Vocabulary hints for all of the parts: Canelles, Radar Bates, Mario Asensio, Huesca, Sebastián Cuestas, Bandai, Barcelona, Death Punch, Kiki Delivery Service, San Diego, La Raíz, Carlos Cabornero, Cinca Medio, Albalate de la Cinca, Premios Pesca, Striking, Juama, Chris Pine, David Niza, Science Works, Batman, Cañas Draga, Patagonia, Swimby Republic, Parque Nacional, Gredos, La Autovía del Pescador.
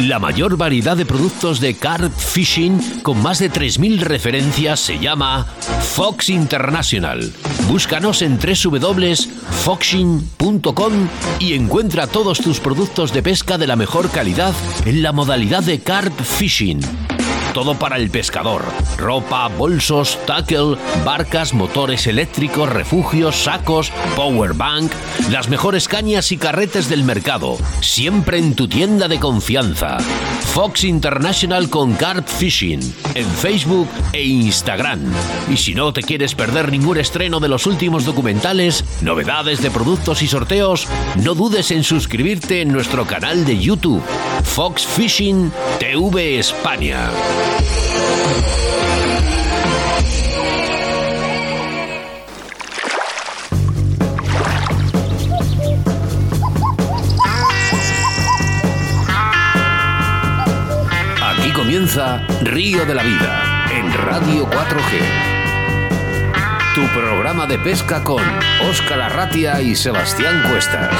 La mayor variedad de productos de carp fishing con más de 3.000 referencias se llama Fox International. Búscanos en www.foxing.com y encuentra todos tus productos de pesca de la mejor calidad en la modalidad de carp fishing. Todo para el pescador. Ropa, bolsos, tackle, barcas, motores eléctricos, refugios, sacos, powerbank, las mejores cañas y carretes del mercado. Siempre en tu tienda de confianza. Fox International con Carp Fishing. En Facebook e Instagram. Y si no te quieres perder ningún estreno de los últimos documentales, novedades de productos y sorteos, no dudes en suscribirte en nuestro canal de YouTube. Fox Fishing TV España. Aquí comienza Río de la Vida en Radio 4G. Tu programa de pesca con Óscar Arratia y Sebastián Cuestas.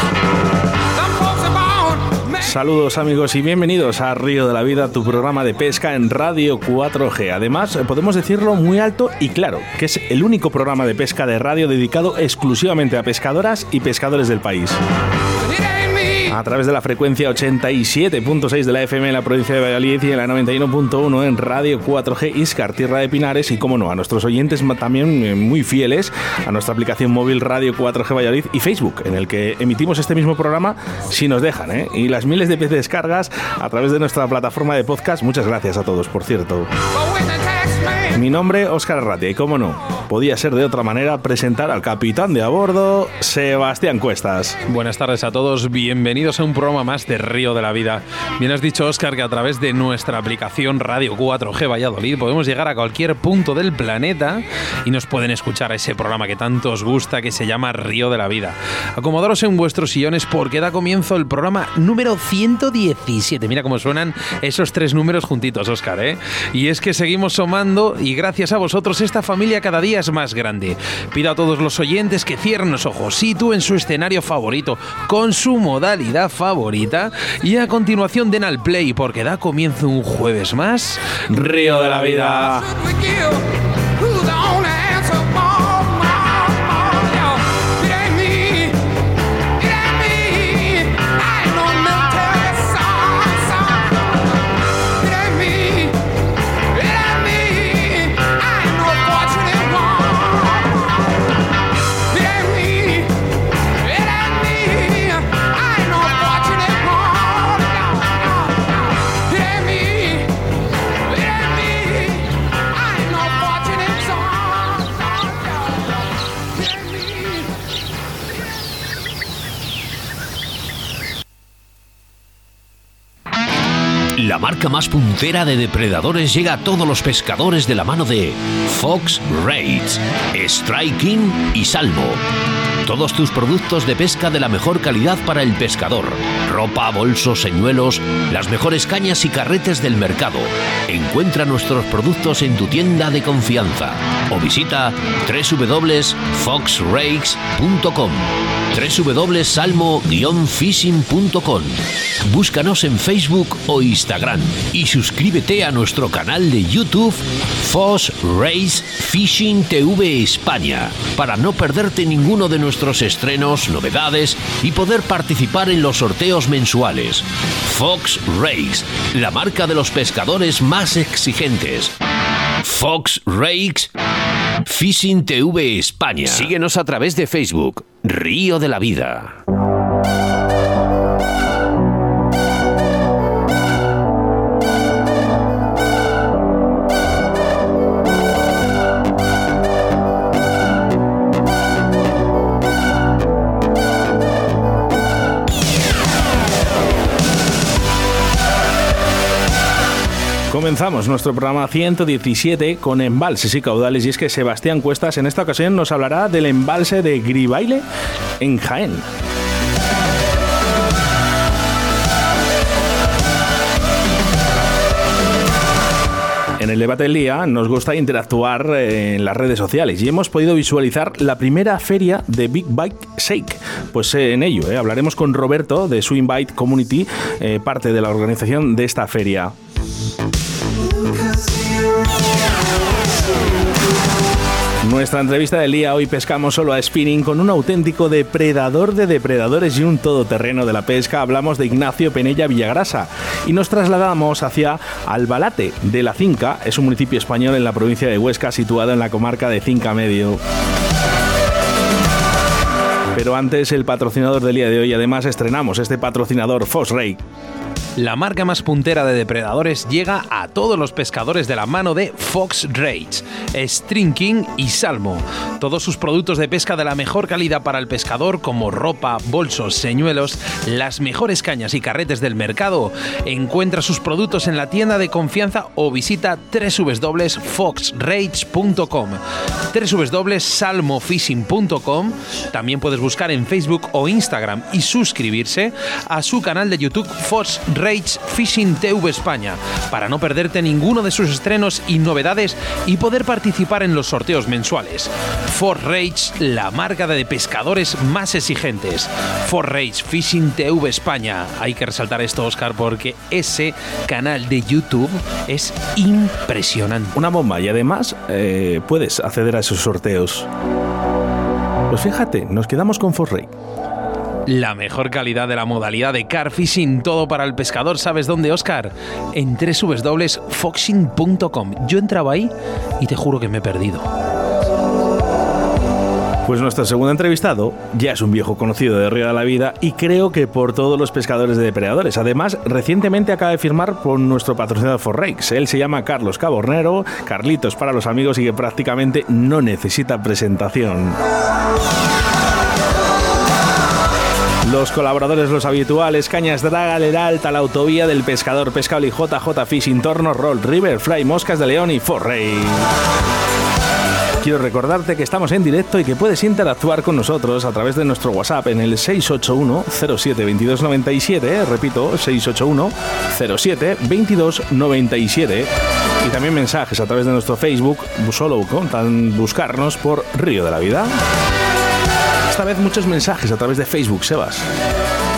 Saludos amigos y bienvenidos a Río de la Vida, tu programa de pesca en Radio 4G. Además, podemos decirlo muy alto y claro, que es el único programa de pesca de radio dedicado exclusivamente a pescadoras y pescadores del país. A través de la frecuencia 87.6 de la FM en la provincia de Valladolid y en la 91.1 en Radio 4G Iscar, Tierra de Pinares, y como no, a nuestros oyentes también muy fieles a nuestra aplicación móvil Radio 4G Valladolid y Facebook, en el que emitimos este mismo programa si nos dejan, y las miles de descargas a través de nuestra plataforma de podcast. Muchas gracias a todos, por cierto. Mi nombre es Óscar Arratia y, como no, podía ser de otra manera, presentar al capitán de a bordo, Sebastián Cuestas. Buenas tardes a todos, bienvenidos a un programa más de Río de la Vida. Bien has dicho, Óscar, que a través de nuestra aplicación Radio 4G Valladolid podemos llegar a cualquier punto del planeta y nos pueden escuchar a ese programa que tanto os gusta, que se llama Río de la Vida. Acomodaros en vuestros sillones porque da comienzo el programa número 117. Mira cómo suenan esos tres números juntitos, Óscar, Y es que seguimos sumando. Y gracias a vosotros esta familia cada día es más grande. Pido a todos los oyentes que cierren los ojos, sitúen su escenario favorito con su modalidad favorita y a continuación den al play porque da comienzo un jueves más Río de la Vida. La marca más puntera de depredadores llega a todos los pescadores de la mano de Fox Rage, Striking y Salmo. Todos tus productos de pesca de la mejor calidad para el pescador. Ropa, bolsos, señuelos, las mejores cañas y carretes del mercado. Encuentra nuestros productos en tu tienda de confianza o visita www.foxrakes.com, www.salmo-fishing.com. Búscanos en Facebook o Instagram y suscríbete a nuestro canal de YouTube Fox Race Fishing TV España para no perderte ninguno de nuestros estrenos, novedades y poder participar en los sorteos mensuales. Fox Race, la marca de los pescadores más exigentes. Fox Rage Fishing TV España. Síguenos a través de Facebook, Río de la Vida. Comenzamos nuestro programa 117 con embalses y caudales, y es que Sebastián Cuestas en esta ocasión nos hablará del embalse de Giribaile en Jaén. En el Elevate el Día nos gusta interactuar en las redes sociales y hemos podido visualizar la primera feria de Big Bike Shake. Pues en ello, hablaremos con Roberto de Swimby Community, parte de la organización de esta feria. Nuestra entrevista del día hoy pescamos solo a spinning con un auténtico depredador de depredadores y un todoterreno de la pesca. Hablamos de Ignacio Penella Villagrasa y nos trasladamos hacia Albalate de la Cinca. Es un municipio español en la provincia de Huesca, situado en la comarca de Cinca Medio. Pero antes, el patrocinador del día de hoy. Además, estrenamos este patrocinador, Fox Rage. La marca más puntera de depredadores llega a todos los pescadores de la mano de Fox Rage, Striking y Salmo. Todos sus productos de pesca de la mejor calidad para el pescador, como ropa, bolsos, señuelos, las mejores cañas y carretes del mercado. Encuentra sus productos en la tienda de confianza o visita www.foxrage.com, www.salmofishing.com. También puedes buscar en Facebook o Instagram y suscribirse a su canal de YouTube Fox Rage Fishing TV España para no perderte ninguno de sus estrenos y novedades y poder participar en los sorteos mensuales. Fox Rage, la marca de pescadores más exigentes. Fox Rage Fishing TV España. Hay que resaltar esto, Óscar, porque ese canal de YouTube es impresionante. Una bomba, y además puedes acceder a esos sorteos. Pues fíjate, nos quedamos con Fox Rage. La mejor calidad de la modalidad de car fishing, todo para el pescador. ¿Sabes dónde, Óscar? En www.foxing.com. Yo entraba ahí y te juro que me he perdido. Pues nuestro segundo entrevistado ya es un viejo conocido de Río de la Vida y creo que por todos los pescadores de depredadores. Además, recientemente acaba de firmar con nuestro patrocinador Fox Rage. Él se llama Carlos Cabornero, Carlitos para los amigos, y que prácticamente no necesita presentación. Los colaboradores, los habituales: Cañas Draga, Delta, La Autovía del Pescador, Pescable y JJ Fish Tornos, Roll River, Fly Moscas de León y Fox Rage. Quiero recordarte que estamos en directo y que puedes interactuar con nosotros a través de nuestro WhatsApp en el 681 07 22 97. Repito, 681 07 22 97. Y también mensajes a través de nuestro Facebook, solo con buscarnos por Río de la Vida. Esta vez muchos mensajes a través de Facebook, Sebas.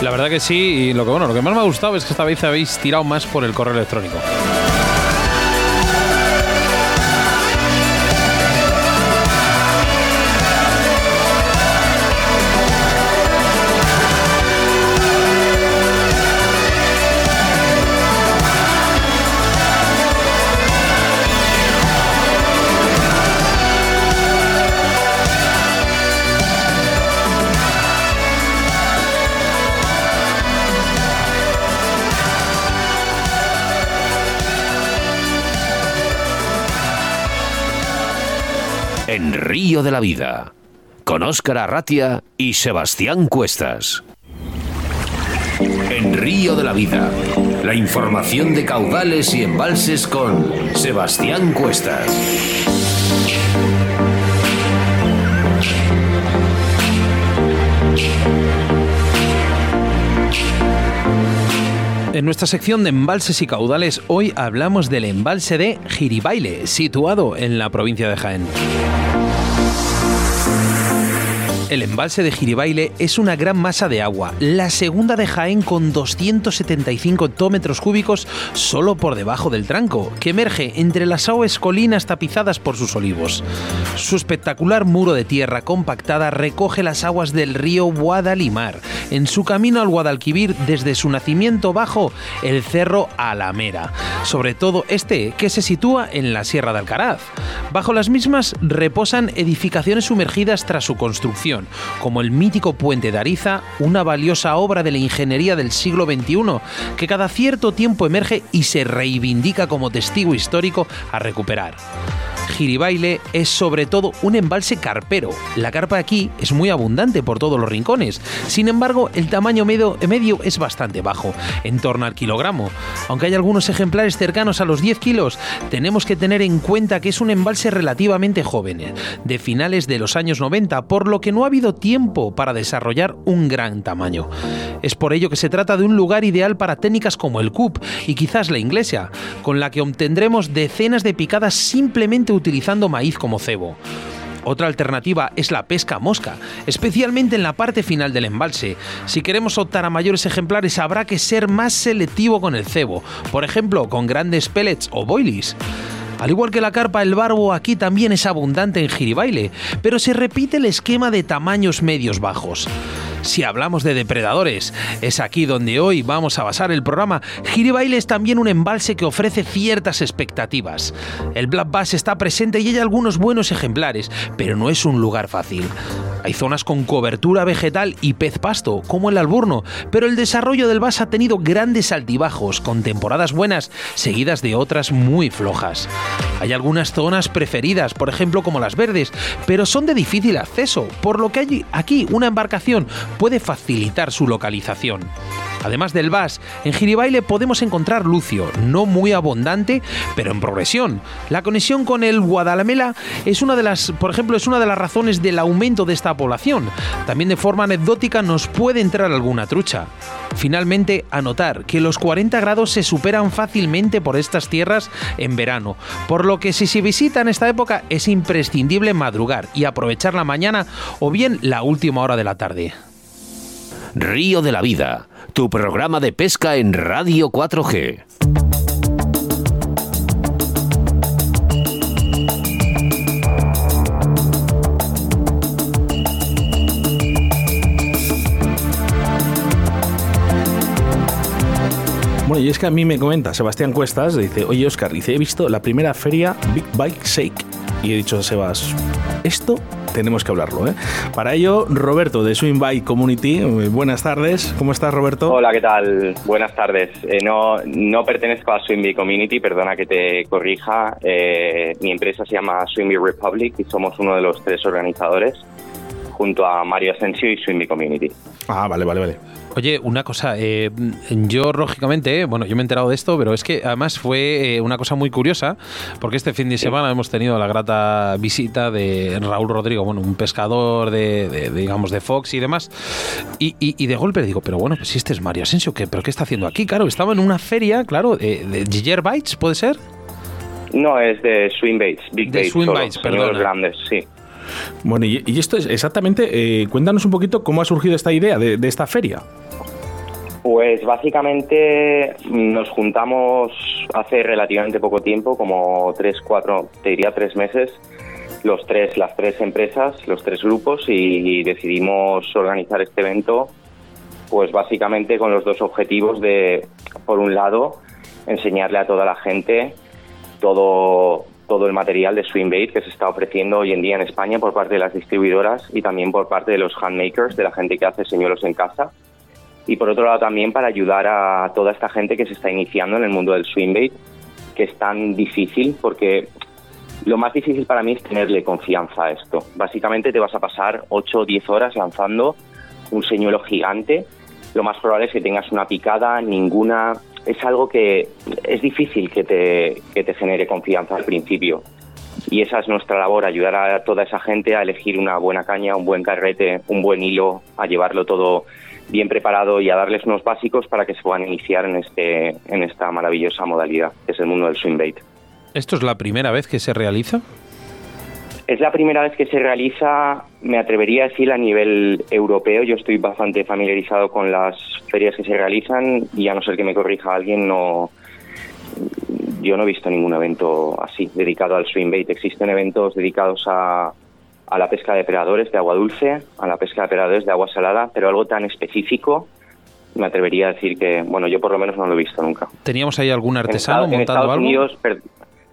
La verdad que sí, y lo que más me ha gustado es que esta vez habéis tirado más por el correo electrónico. En Río de la Vida, con Óscar Arratia y Sebastián Cuestas. En Río de la Vida, la información de caudales y embalses con Sebastián Cuestas. En nuestra sección de embalses y caudales, hoy hablamos del embalse de Giribaile, situado en la provincia de Jaén. El embalse de Giribaile es una gran masa de agua, la segunda de Jaén, con 275 hectómetros cúbicos solo por debajo del Tranco, que emerge entre las suaves colinas tapizadas por sus olivos. Su espectacular muro de tierra compactada recoge las aguas del río Guadalimar en su camino al Guadalquivir, desde su nacimiento bajo el cerro Alamera, sobre todo este, que se sitúa en la Sierra de Alcaraz. Bajo las mismas reposan edificaciones sumergidas tras su construcción, como el mítico puente de Ariza, una valiosa obra de la ingeniería del siglo XXI, que cada cierto tiempo emerge y se reivindica como testigo histórico a recuperar. Giribaile es sobre todo un embalse carpero. La carpa aquí es muy abundante por todos los rincones. Sin embargo, el tamaño medio es bastante bajo, en torno al kilogramo. Aunque hay algunos ejemplares cercanos a los 10 kilos, tenemos que tener en cuenta que es un embalse relativamente joven, de finales de los años 90, por lo que no ha habido tiempo para desarrollar un gran tamaño. Es por ello que se trata de un lugar ideal para técnicas como el cup y quizás la inglesa, con la que obtendremos decenas de picadas simplemente utilizando maíz como cebo. Otra alternativa es la pesca mosca, especialmente en la parte final del embalse. Si queremos optar a mayores ejemplares, habrá que ser más selectivo con el cebo, por ejemplo, con grandes pellets o boilies. Al igual que la carpa, el barbo aquí también es abundante en Giribaile, pero se repite el esquema de tamaños medios-bajos. Si hablamos de depredadores, es aquí donde hoy vamos a basar el programa. Giribaile es también un embalse que ofrece ciertas expectativas. El black bass está presente y hay algunos buenos ejemplares, pero no es un lugar fácil. Hay zonas con cobertura vegetal y pez pasto, como el Alburno, pero el desarrollo del bass ha tenido grandes altibajos, con temporadas buenas seguidas de otras muy flojas. Hay algunas zonas preferidas, por ejemplo como las verdes, pero son de difícil acceso, por lo que hay aquí una embarcación puede facilitar su localización. Además del bass, en Giribaile podemos encontrar lucio, no muy abundante, pero en progresión. La conexión con el Guadalimar es una de las razones del aumento de esta población. También de forma anecdótica nos puede entrar alguna trucha. Finalmente, anotar que los 40 grados se superan fácilmente por estas tierras en verano, por lo que si se visita en esta época es imprescindible madrugar y aprovechar la mañana o bien la última hora de la tarde. Río de la Vida, tu programa de pesca en Radio 4G. Bueno, y es que a mí me comenta Sebastián Cuestas, dice: oye, Óscar, dice, he visto la primera feria Big Bike Shake. Y he dicho a Sebas, esto tenemos que hablarlo, ¿eh? Para ello, Roberto de Swimby Community, buenas tardes. ¿Cómo estás, Roberto? Hola, ¿qué tal? Buenas tardes. No pertenezco a Swimby Community, perdona que te corrija. Mi empresa se llama Swimby Republic y somos uno de los tres organizadores, junto a Mario Asensio y Swimby Community. Ah, vale. Oye, una cosa, yo me he enterado de esto, pero es que además fue una cosa muy curiosa, porque este fin de semana hemos tenido la grata visita de Raúl Rodrigo, bueno, un pescador de Fox y demás, y de golpe le digo, pero bueno, pues si este es Mario Asensio, ¿pero qué está haciendo aquí? Claro, estaba en una feria, claro, de Giribaile, ¿puede ser? No, es de Swimbaits, Big Baits, los grandes, sí. Bueno, y esto es exactamente, cuéntanos un poquito cómo ha surgido esta idea de esta feria. Pues básicamente nos juntamos hace relativamente poco tiempo, como 3 meses, las tres empresas, los tres grupos, y decidimos organizar este evento, pues básicamente con los dos objetivos de, por un lado, enseñarle a toda la gente todo el material de Swimbait que se está ofreciendo hoy en día en España por parte de las distribuidoras y también por parte de los handmakers, de la gente que hace señuelos en casa. Y por otro lado también para ayudar a toda esta gente que se está iniciando en el mundo del Swimbait, que es tan difícil, porque lo más difícil para mí es tenerle confianza a esto. Básicamente te vas a pasar 8 o 10 horas lanzando un señuelo gigante. Lo más probable es que tengas una picada, ninguna. Es algo que es difícil que te genere confianza al principio. Y esa es nuestra labor, ayudar a toda esa gente a elegir una buena caña, un buen carrete, un buen hilo, a llevarlo todo bien preparado y a darles unos básicos para que se puedan iniciar en esta maravillosa modalidad, que es el mundo del swimbait. ¿Esto es la primera vez que se realiza? Es la primera vez que se realiza, me atrevería a decir, a nivel europeo. Yo estoy bastante familiarizado con las ferias que se realizan y, a no ser que me corrija alguien, yo no he visto ningún evento así dedicado al swimbait. Existen eventos dedicados a la pesca de depredadores de agua dulce, a la pesca de depredadores de agua salada, pero algo tan específico, me atrevería a decir que, bueno, yo por lo menos no lo he visto nunca. ¿Teníamos ahí algún artesano montando algo? Unidos,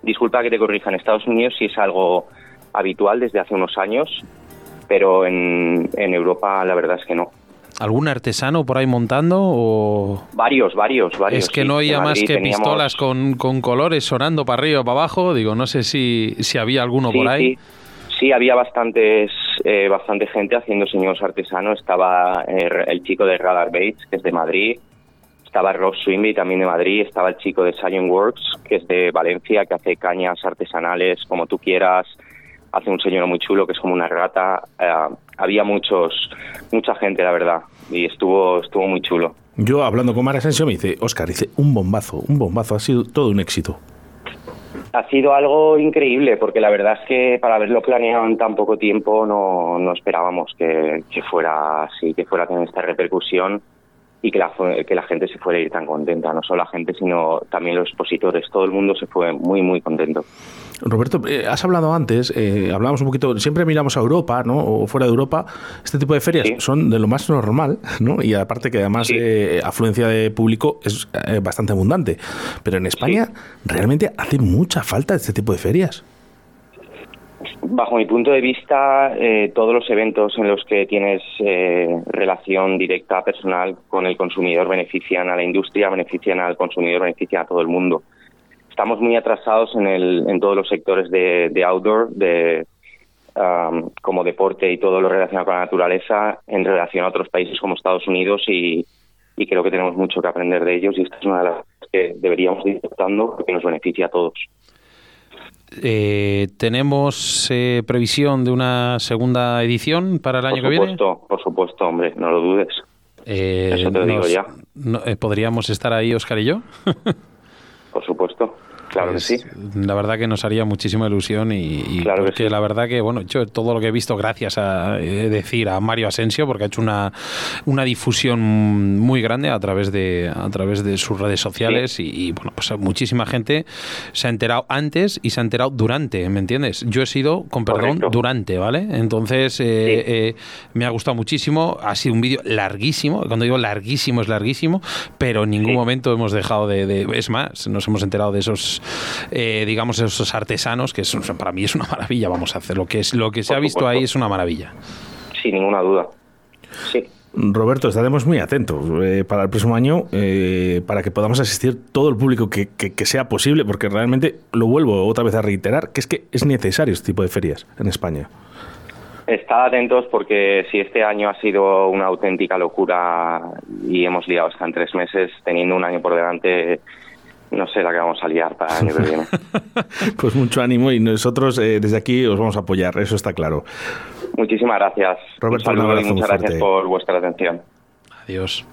disculpa que te corrija, en Estados Unidos sí es algo habitual desde hace unos años, pero en Europa la verdad es que no. ¿Algún artesano por ahí montando? O... Varios. Es que sí, no oía más que teníamos... pistolas con colores sonando para arriba o para abajo. Digo, no sé si había alguno por ahí. Sí, había bastante gente haciendo señores artesanos. Estaba el chico de Radar Bates, que es de Madrid. Estaba Rob Swimby, también de Madrid. Estaba el chico de Science Works, que es de Valencia, que hace cañas artesanales como tú quieras. Hace un señor muy chulo que es como una rata. Había mucha gente, la verdad, y estuvo muy chulo. Yo, hablando con Mario Asensio, me dice, Óscar, un bombazo, ha sido todo un éxito. Ha sido algo increíble, porque la verdad es que para haberlo planeado en tan poco tiempo no esperábamos que fuera así, que fuera con esta repercusión y que la gente se fuera a ir tan contenta. No solo la gente, sino también los expositores. Todo el mundo se fue muy, muy contento. Roberto, has hablado antes, hablábamos un poquito, siempre miramos a Europa, ¿no? O fuera de Europa, este tipo de ferias son de lo más normal, ¿no? Y aparte que además afluencia de público es bastante abundante. Pero en España realmente hace mucha falta este tipo de ferias. Bajo mi punto de vista, todos los eventos en los que tienes relación directa, personal, con el consumidor benefician a la industria, benefician al consumidor, benefician a todo el mundo. Estamos muy atrasados en todos los sectores de outdoor, como deporte y todo lo relacionado con la naturaleza, en relación a otros países como Estados Unidos, y creo que tenemos mucho que aprender de ellos, y esta es una de las que deberíamos ir tratando porque nos beneficia a todos. ¿Tenemos previsión de una segunda edición para el año que viene? Por supuesto, hombre, no lo dudes. Eso te lo digo ya. ¿Podríamos estar ahí, Óscar y yo? Por supuesto, claro que sí. La verdad que nos haría muchísima ilusión y claro porque que sí. La verdad que, bueno, yo todo lo que he visto gracias a Mario Asensio, porque ha hecho una difusión muy grande a través de sus redes sociales y bueno, pues muchísima gente se ha enterado antes y se ha enterado durante, ¿me entiendes? Yo he sido, con perdón, durante, ¿vale? Entonces me ha gustado muchísimo, ha sido un vídeo larguísimo, cuando digo larguísimo es larguísimo, pero en ningún momento hemos dejado de es más, nos hemos enterado de esos digamos esos artesanos que son, para mí es una maravilla, vamos a hacer lo que se ha visto ahí es una maravilla. Sin ninguna duda. Sí. Roberto, estaremos muy atentos para el próximo año para que podamos asistir todo el público que sea posible, porque realmente lo vuelvo otra vez a reiterar, que es necesario este tipo de ferias en España. Estad atentos porque si este año ha sido una auténtica locura y hemos liado hasta en 3 meses, teniendo un año por delante... No sé la que vamos a liar para el año que viene. Pues mucho ánimo y nosotros desde aquí os vamos a apoyar, eso está claro. Muchísimas gracias, Roberto, un abrazo y muchas gracias por vuestra atención. Adiós.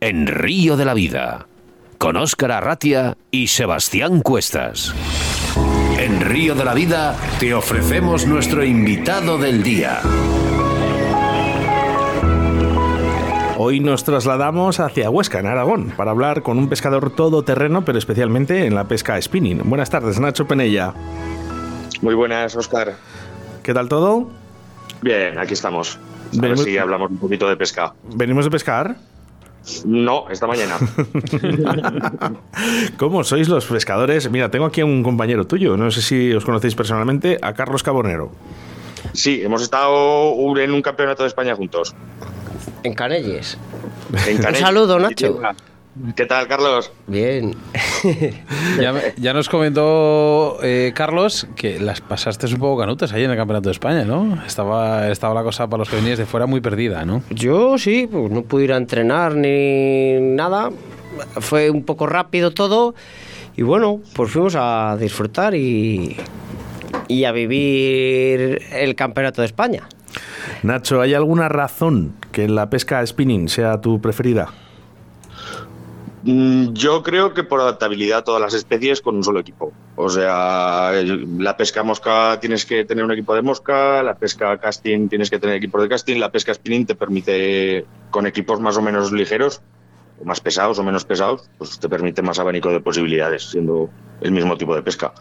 En Río de la Vida, con Óscar Arratia y Sebastián Cuestas. En Río de la Vida te ofrecemos nuestro invitado del día. Hoy nos trasladamos hacia Huesca, en Aragón, para hablar con un pescador todoterreno, pero especialmente en la pesca spinning. Buenas tardes, Nacho Penella. Muy buenas, Óscar. ¿Qué tal todo? Bien, aquí estamos. A ver si hablamos un poquito de pesca. ¿Venimos de pescar? No, esta mañana. ¿Cómo sois los pescadores? Mira, tengo aquí a un compañero tuyo, no sé si os conocéis personalmente, a Carlos Cabornero. Sí, hemos estado en un campeonato de España juntos. En Canelles. Un saludo, Nacho. ¿Qué tal, Carlos? Bien. Ya nos comentó Carlos que las pasaste un poco canutas ahí en el Campeonato de España, ¿no? Estaba la cosa para los que venías de fuera muy perdida, ¿no? Yo sí, pues no pude ir a entrenar ni nada. Fue un poco rápido todo. Y bueno, pues fuimos a disfrutar y a vivir el Campeonato de España. Nacho, ¿hay alguna razón que la pesca spinning sea tu preferida? Yo creo que por adaptabilidad a todas las especies con un solo equipo. O sea, la pesca mosca tienes que tener un equipo de mosca, la pesca casting tienes que tener equipos de casting, la pesca spinning te permite, con equipos más o menos ligeros, más pesados o menos pesados, pues te permite más abanico de posibilidades, siendo el mismo tipo de pesca.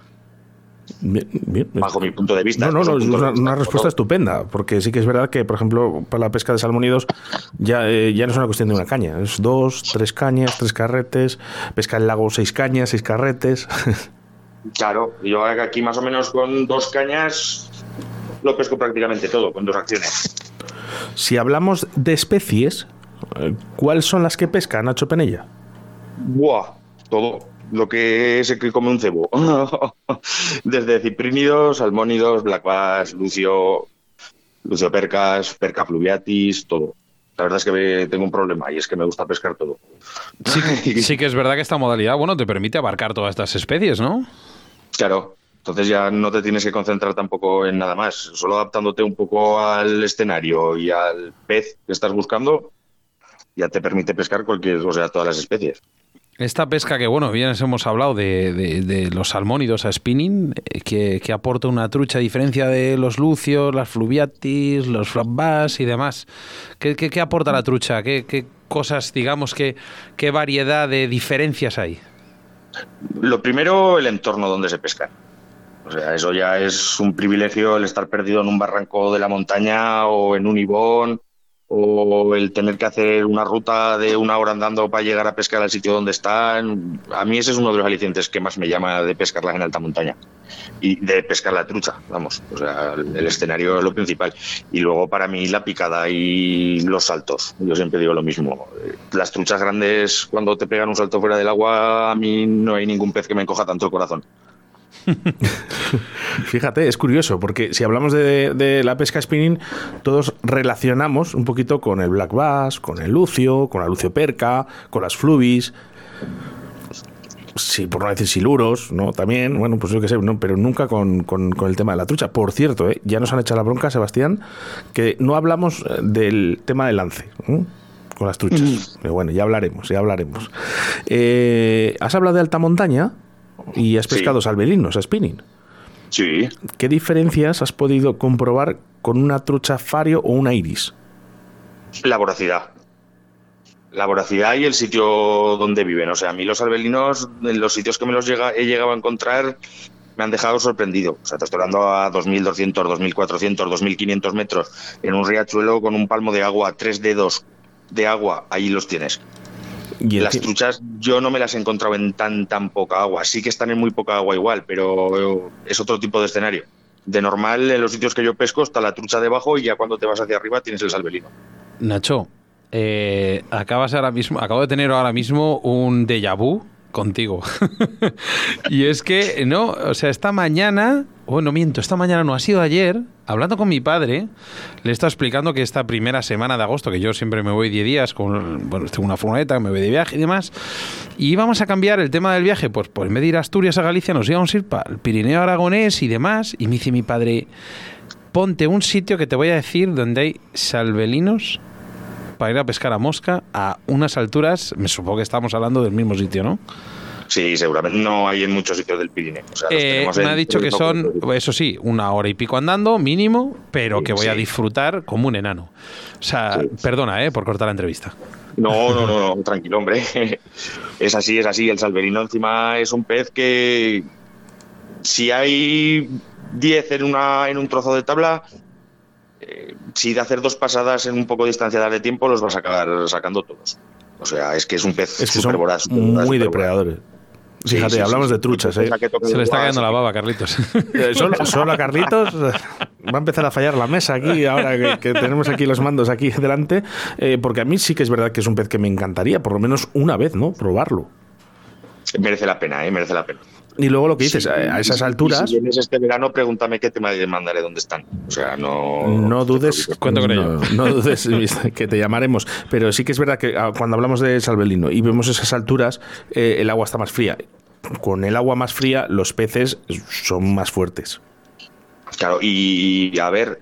Bien. Bajo mi punto de vista. No, es una respuesta estupenda, porque sí que es verdad que, por ejemplo, para la pesca de salmónidos ya no es una cuestión de una caña, es 2, 3 cañas, 3 carretes, pesca en lago 6 cañas, 6 carretes. Claro, yo aquí más o menos con 2 cañas lo pesco prácticamente todo, con 2 acciones. Si hablamos de especies, ¿Cuáles son las que pesca Nacho Penella? Buah, todo lo que es el que come un cebo. Desde ciprínidos, salmónidos, black bass, lucio percas, perca fluviatis, todo. La verdad es que tengo un problema y es que me gusta pescar todo. Sí que es verdad que esta modalidad, bueno, te permite abarcar todas estas especies, ¿no? Claro, entonces ya no te tienes que concentrar tampoco en nada más. Solo adaptándote un poco al escenario y al pez que estás buscando, ya te permite pescar cualquier, o sea, todas las especies. Esta pesca que, bueno, bien hemos hablado de los salmónidos a spinning, que aporta una trucha a diferencia de los lucios, las fluviatis, los flatbass y demás. ¿Qué aporta la trucha? ¿Qué cosas, digamos, qué variedad de diferencias hay? Lo primero, el entorno donde se pesca. O sea, eso ya es un privilegio, el estar perdido en un barranco de la montaña o en un ibón, o el tener que hacer una ruta de una hora andando para llegar a pescar al sitio donde están. A mí ese es uno de los alicientes que más me llama de pescarlas en alta montaña y de pescar la trucha, vamos, o sea, el escenario es lo principal. Y luego para mí la picada y los saltos, yo siempre digo lo mismo, las truchas grandes cuando te pegan un salto fuera del agua, a mí no hay ningún pez que me encoja tanto el corazón. Fíjate, es curioso, porque si hablamos de la pesca spinning, todos relacionamos un poquito con el black bass, con el lucio, con la lucio perca, con las fluvis, sí, por no decir siluros, ¿no? También, bueno, pues yo qué sé, ¿no? Pero nunca con el tema de la trucha. Por cierto, ya nos han echado la bronca, Sebastián, que no hablamos del tema del lance, ¿eh? Con las truchas. Pero bueno, ya hablaremos. Has hablado de alta montaña. Y has pescado salmelinos, a spinning. Sí. ¿Qué diferencias has podido comprobar con una trucha fario o una iris? La voracidad. La voracidad y el sitio donde viven. O sea, a mí los albelinos, en los sitios que me los he llegado a encontrar, me han dejado sorprendido. O sea, te estoy hablando a 2.200, 2.400, 2.500 metros en un riachuelo con un palmo de agua, 3 dedos de agua, ahí los tienes. Las truchas yo no me las he encontrado en tan poca agua. Sí que están en muy poca agua igual, pero es otro tipo de escenario. De normal, en los sitios que yo pesco está la trucha debajo y ya cuando te vas hacia arriba tienes el salvelino. Nacho, acabo de tener ahora mismo un déjà vu contigo. Y es que, no, o sea, esta mañana no, ha sido ayer, hablando con mi padre, le está explicando que esta primera semana de agosto, que yo siempre me voy 10 días, tengo una furgoneta, me voy de viaje y demás, y íbamos a cambiar el tema del viaje, pues en vez de ir a Asturias, a Galicia, nos íbamos a ir para el Pirineo Aragonés y demás, y me dice mi padre, ponte un sitio que te voy a decir donde hay salvelinos para ir a pescar a mosca a unas alturas, me supongo que estamos hablando del mismo sitio, ¿no? Sí, seguramente no hay en muchos sitios del Pirineo. O sea, me ha dicho que son, eso sí, 1 hora y pico andando, mínimo, pero que voy a disfrutar como un enano. O sea, perdona, por cortar la entrevista. No, tranquilo, hombre. Es así. El salverino encima es un pez que si hay 10 en un trozo de tabla, si de hacer 2 pasadas en un poco de distancia de tiempo, los vas a acabar sacando todos. O sea, es que es un pez súper voraz. Muy depredadores. Fíjate, hablamos de truchas. Se le está cayendo la baba a Carlitos. Solo a Carlitos. Va a empezar a fallar la mesa aquí, ahora que tenemos aquí los mandos aquí delante. Porque a mí sí que es verdad que es un pez que me encantaría, por lo menos una vez, ¿no? Probarlo. Merece la pena. Y luego lo que dices, a esas alturas... Si vienes este verano, pregúntame qué tema de mandaré dónde están. O sea, no dudes... Cuento con ello. No dudes que te llamaremos. Pero sí que es verdad que cuando hablamos de salvelino y vemos esas alturas, el agua está más fría. Con el agua más fría, los peces son más fuertes. Claro, y a ver...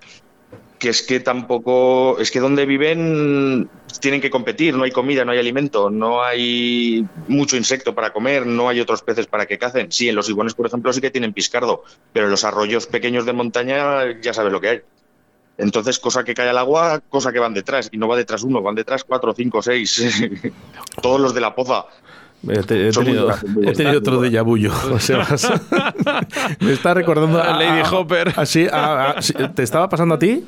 que es que tampoco... Es que donde viven tienen que competir, no hay comida, no hay alimento, no hay mucho insecto para comer, no hay otros peces para que cacen. Sí, en los ibones, por ejemplo, sí que tienen piscardo, pero en los arroyos pequeños de montaña ya sabes lo que hay. Entonces, cosa que cae al agua, cosa que van detrás, y no va detrás uno, van detrás 4, 5, 6, todos los de la poza. He tenido otro déjà vu, o sea, me está recordando a Lady Hopper. Así, ¿te estaba pasando a ti?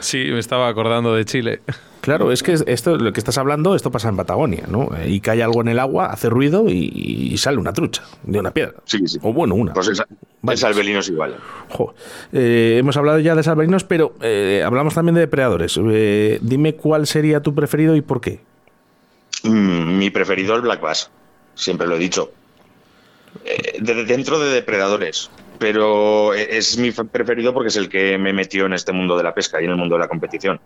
Sí, me estaba acordando de Chile. Claro, es que esto, lo que estás hablando, esto pasa en Patagonia, ¿no? Y cae algo en el agua, hace ruido y sale una trucha de una piedra. Sí. O bueno, una. Pues el salvelino es igual. Hemos hablado ya de salvelinos, pero hablamos también de depredadores. Dime cuál sería tu preferido y por qué. Mi preferido el Black Bass, siempre lo he dicho. Dentro de depredadores, pero es mi preferido porque es el que me metió en este mundo de la pesca y en el mundo de la competición.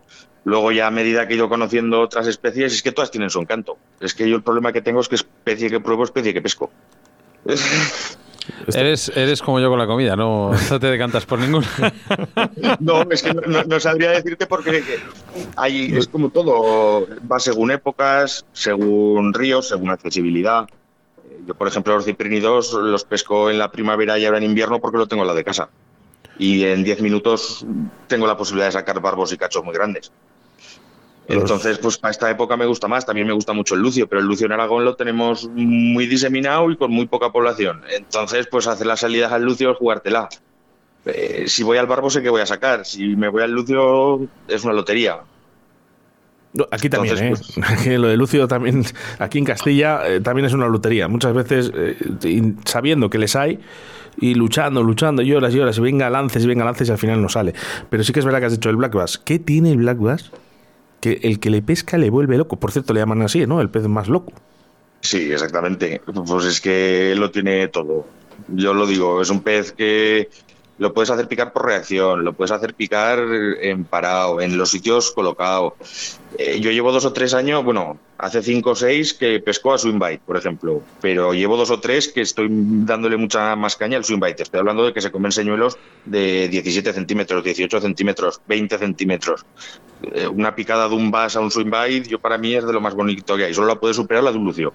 Luego ya a medida que he ido conociendo otras especies, es que todas tienen su encanto. Es que yo el problema que tengo es que especie que pruebo, especie que pesco. Eres como yo con la comida, no te decantas por ninguna. No, es que no sabría decirte porque hay, es como todo, va según épocas, según ríos, según accesibilidad. Yo, por ejemplo, los ciprínidos los pesco en la primavera y ahora en invierno porque lo tengo al lado de casa. Y en 10 minutos tengo la posibilidad de sacar barbos y cachos muy grandes. Entonces, pues para esta época me gusta más. También me gusta mucho el lucio, pero el lucio en Aragón lo tenemos muy diseminado y con muy poca población. Entonces, pues hacer las salidas al lucio es jugártela. Si voy al barbo sé que voy a sacar. Si me voy al lucio es una lotería. Aquí también, entonces, pues, lo de lucio también, aquí en Castilla también es una lotería. Muchas veces, sabiendo que les hay y luchando, y horas, y venga lances, y al final no sale. Pero sí que es verdad que has dicho el Black Bass. ¿Qué tiene el Black Bass? Que el que le pesca le vuelve loco. Por cierto, le llaman así, ¿no? El pez más loco. Sí, exactamente. Pues es que lo tiene todo. Yo lo digo, es un pez que lo puedes hacer picar por reacción, lo puedes hacer picar en parado, en los sitios colocado. Yo llevo 2 o 3 años, bueno, hace 5 o 6 que pesco a Swimbite, por ejemplo, pero llevo 2 o 3 que estoy dándole mucha más caña al Swimbite. Estoy hablando de que se comen señuelos de 17 centímetros, 18 centímetros, 20 centímetros. Una picada de un bass a un Swimbite, yo para mí es de lo más bonito que hay. Solo la puede superar la de un lucio.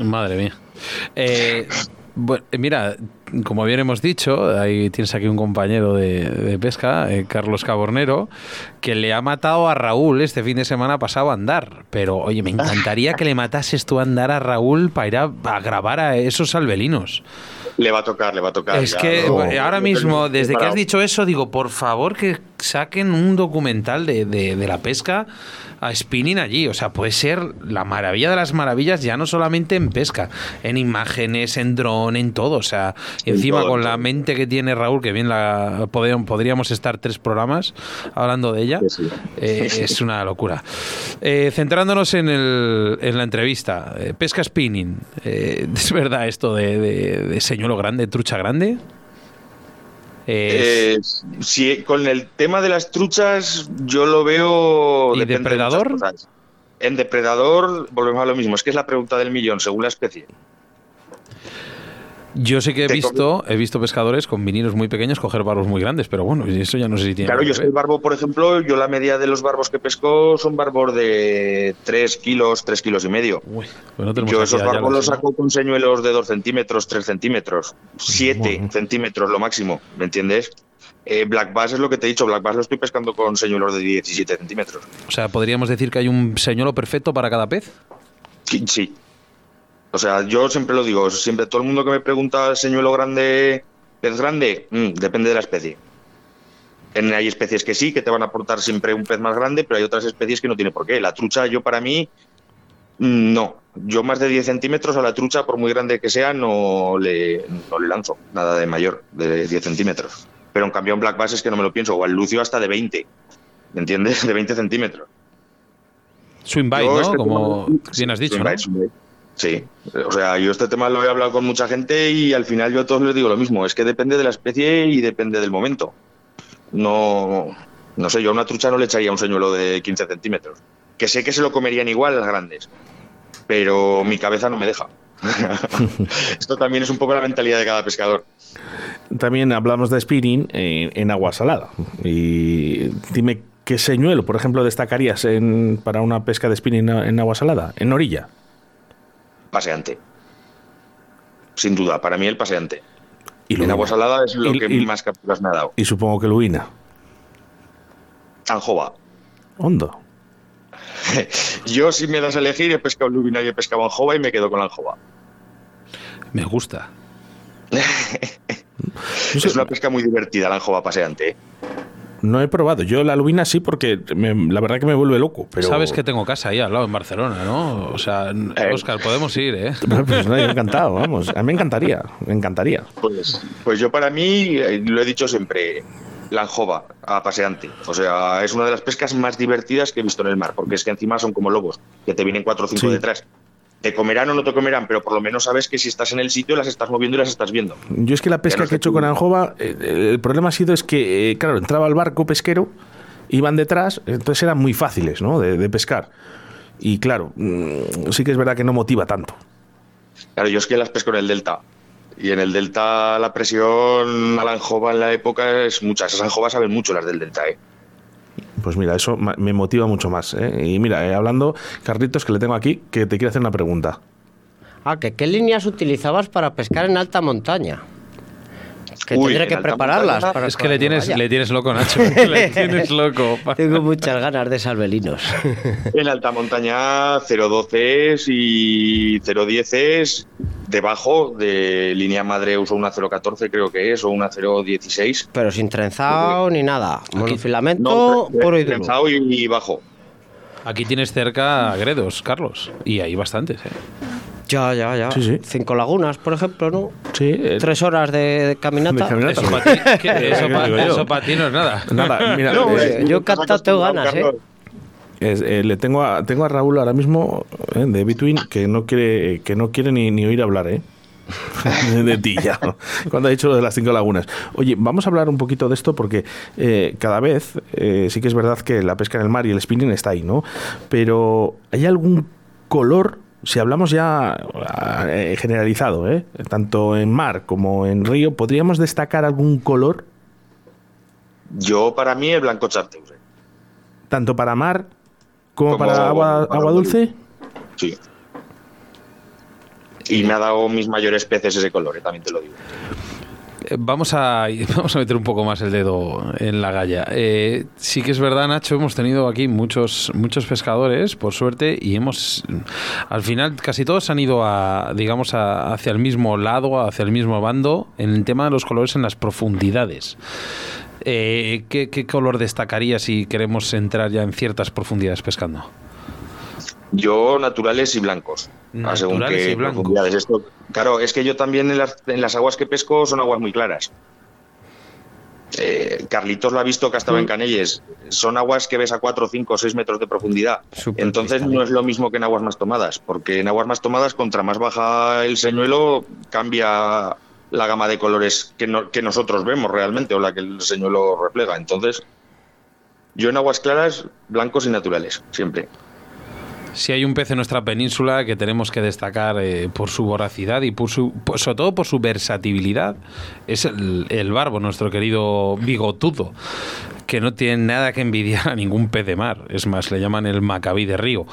Madre mía. Bueno, mira, como bien hemos dicho, ahí tienes aquí un compañero de pesca, Carlos Cabornero, que le ha matado a Raúl este fin de semana pasado a Andar. Pero, oye, me encantaría que le matases tú a Andar a Raúl para ir a grabar a esos albelinos. Le va a tocar. Es ya, que ahora mismo, desde que has dicho eso, digo, por favor que saquen un documental de la pesca a spinning allí. O sea, puede ser la maravilla de las maravillas, ya no solamente en pesca, en imágenes, en dron, en todo. O sea, encima todo, con la mente que tiene Raúl, que bien podríamos estar 3 programas hablando de ella, sí. Es una locura. Centrándonos en la entrevista, pesca spinning, ¿es verdad esto de señuelo grande, trucha grande? Sí, con el tema de las truchas yo lo veo. ¿Y depredador? En depredador volvemos a lo mismo, es que es la pregunta del millón según la especie. Yo sé que he visto pescadores con vinilos muy pequeños coger barbos muy grandes, pero bueno, eso ya no sé si tiene. Claro, yo soy barbo, por ejemplo, yo la media de los barbos que pesco son barbos de 3 kilos, 3,5 kilos. Uy, pues no tenemos. Yo esos barbos los saco con señuelos de 2 centímetros, 3 centímetros, 7 centímetros lo máximo, ¿me entiendes? Black Bass es lo que te he dicho, Black Bass lo estoy pescando con señuelos de 17 centímetros. O sea, ¿podríamos decir que hay un señuelo perfecto para cada pez? Sí. O sea, yo siempre lo digo, siempre todo el mundo que me pregunta señuelo grande, pez grande, depende de la especie. Hay especies que sí, que te van a aportar siempre un pez más grande, pero hay otras especies que no tiene por qué. La trucha, yo para mí, no. Yo más de 10 centímetros a la trucha, por muy grande que sea, no le lanzo nada de mayor, de 10 centímetros. Pero en cambio en Black Bass es que no me lo pienso, o al lucio hasta de 20, ¿me entiendes? De 20 centímetros. Swimbite, ¿no? Este como bien has dicho, Swimbite, ¿no? Sí, o sea, yo este tema lo he hablado con mucha gente y al final yo a todos les digo lo mismo, es que depende de la especie y depende del momento. No sé, yo a una trucha no le echaría un señuelo de 15 centímetros, que sé que se lo comerían igual las grandes, pero mi cabeza no me deja. Esto también es un poco la mentalidad de cada pescador. También hablamos de spinning en agua salada y dime qué señuelo, por ejemplo, destacarías para una pesca de spinning en agua salada, en orilla. Paseante, sin duda, para mí el paseante. En agua salada es lo que más capturas me ha dado. Y supongo que luina. Anjova. Hondo. Yo, si me das a elegir, he pescado luina y he pescado anjova y me quedo con la anjova. Me gusta. Es una pesca muy divertida la anjova paseante. No he probado. Yo la lubina sí porque la verdad que me vuelve loco. Pero... Sabes que tengo casa ahí al lado en Barcelona, ¿no? O sea, Óscar, podemos ir, ¿eh? Pues no, yo encantado, vamos. A mí me encantaría. Pues yo para mí, lo he dicho siempre, la anjova a paseante. O sea, es una de las pescas más divertidas que he visto en el mar, porque es que encima son como lobos, que te vienen 4 o 5 detrás. Te comerán o no te comerán, pero por lo menos sabes que si estás en el sitio las estás moviendo y las estás viendo. Yo es que la pesca que he hecho con anjova, el problema ha sido es que, claro, entraba el barco pesquero, iban detrás, entonces eran muy fáciles, ¿no?, de pescar. Y claro, sí que es verdad que no motiva tanto. Claro, yo es que las pesco en el Delta. Y en el Delta la presión a la anjova en la época es mucha. Esas anjovas saben mucho las del Delta, ¿eh? Pues mira, eso me motiva mucho más, ¿eh? Y mira, hablando, Carlitos, que le tengo aquí, que te quiere hacer una pregunta. Ah, que qué líneas utilizabas para pescar en alta montaña. Que tendré que prepararlas. Para es que le tienes loco, Nacho. Le tienes loco. Tengo muchas ganas de salvelinos. En alta montaña 0.12 y 0.10, debajo de línea madre uso una 0.14 creo que es, o una 0.16. Pero sin trenzado ni nada. Monofilamento puro y duro. Trenzado y bajo. Aquí tienes cerca Gredos, Carlos, y hay bastantes, ¿eh? Ya. Sí. 5 lagunas, por ejemplo, ¿no? Sí. 3 horas de caminata. Eso para ti, no es nada. Nada, mira. No, yo cantado tengo ganas, ¿eh? Le tengo a Raúl ahora mismo, de Between, que no quiere ni oír hablar, ¿eh? De ti ya, ¿no? Cuando ha dicho lo de las 5 lagunas. Oye, vamos a hablar un poquito de esto porque cada vez sí que es verdad que la pesca en el mar y el spinning está ahí, ¿no? Pero ¿hay algún color? Si hablamos ya generalizado, ¿eh?, tanto en mar como en río, ¿podríamos destacar algún color? Yo, para mí, el blanco chartreuse. ¿Tanto para mar como para agua dulce? Sí. Y me ha dado mis mayores peces ese color, también te lo digo. Vamos a meter un poco más el dedo en la galla. Sí que es verdad, Nacho, hemos tenido aquí muchos pescadores, por suerte, y al final casi todos han ido hacia el mismo lado, hacia el mismo bando, en el tema de los colores en las profundidades. ¿Qué color destacaría si queremos entrar ya en ciertas profundidades pescando? Yo, naturales y blancos. Naturales y blancos. Esto, claro, es que yo también en las aguas que pesco son aguas muy claras. Carlitos lo ha visto, que ha estado en Canelles. Son aguas que ves a 4, 5, 6 metros de profundidad. Super. Entonces cristalina. No es lo mismo que en aguas más tomadas, porque en aguas más tomadas, contra más baja el señuelo, cambia la gama de colores que nosotros vemos realmente, o la que el señuelo refleja. Entonces, yo en aguas claras, blancos y naturales, siempre. Si hay un pez en nuestra península que tenemos que destacar por su voracidad y sobre todo por su versatilidad, es el barbo, nuestro querido bigotudo, que no tiene nada que envidiar a ningún pez de mar. Es más, le llaman el macabí de río.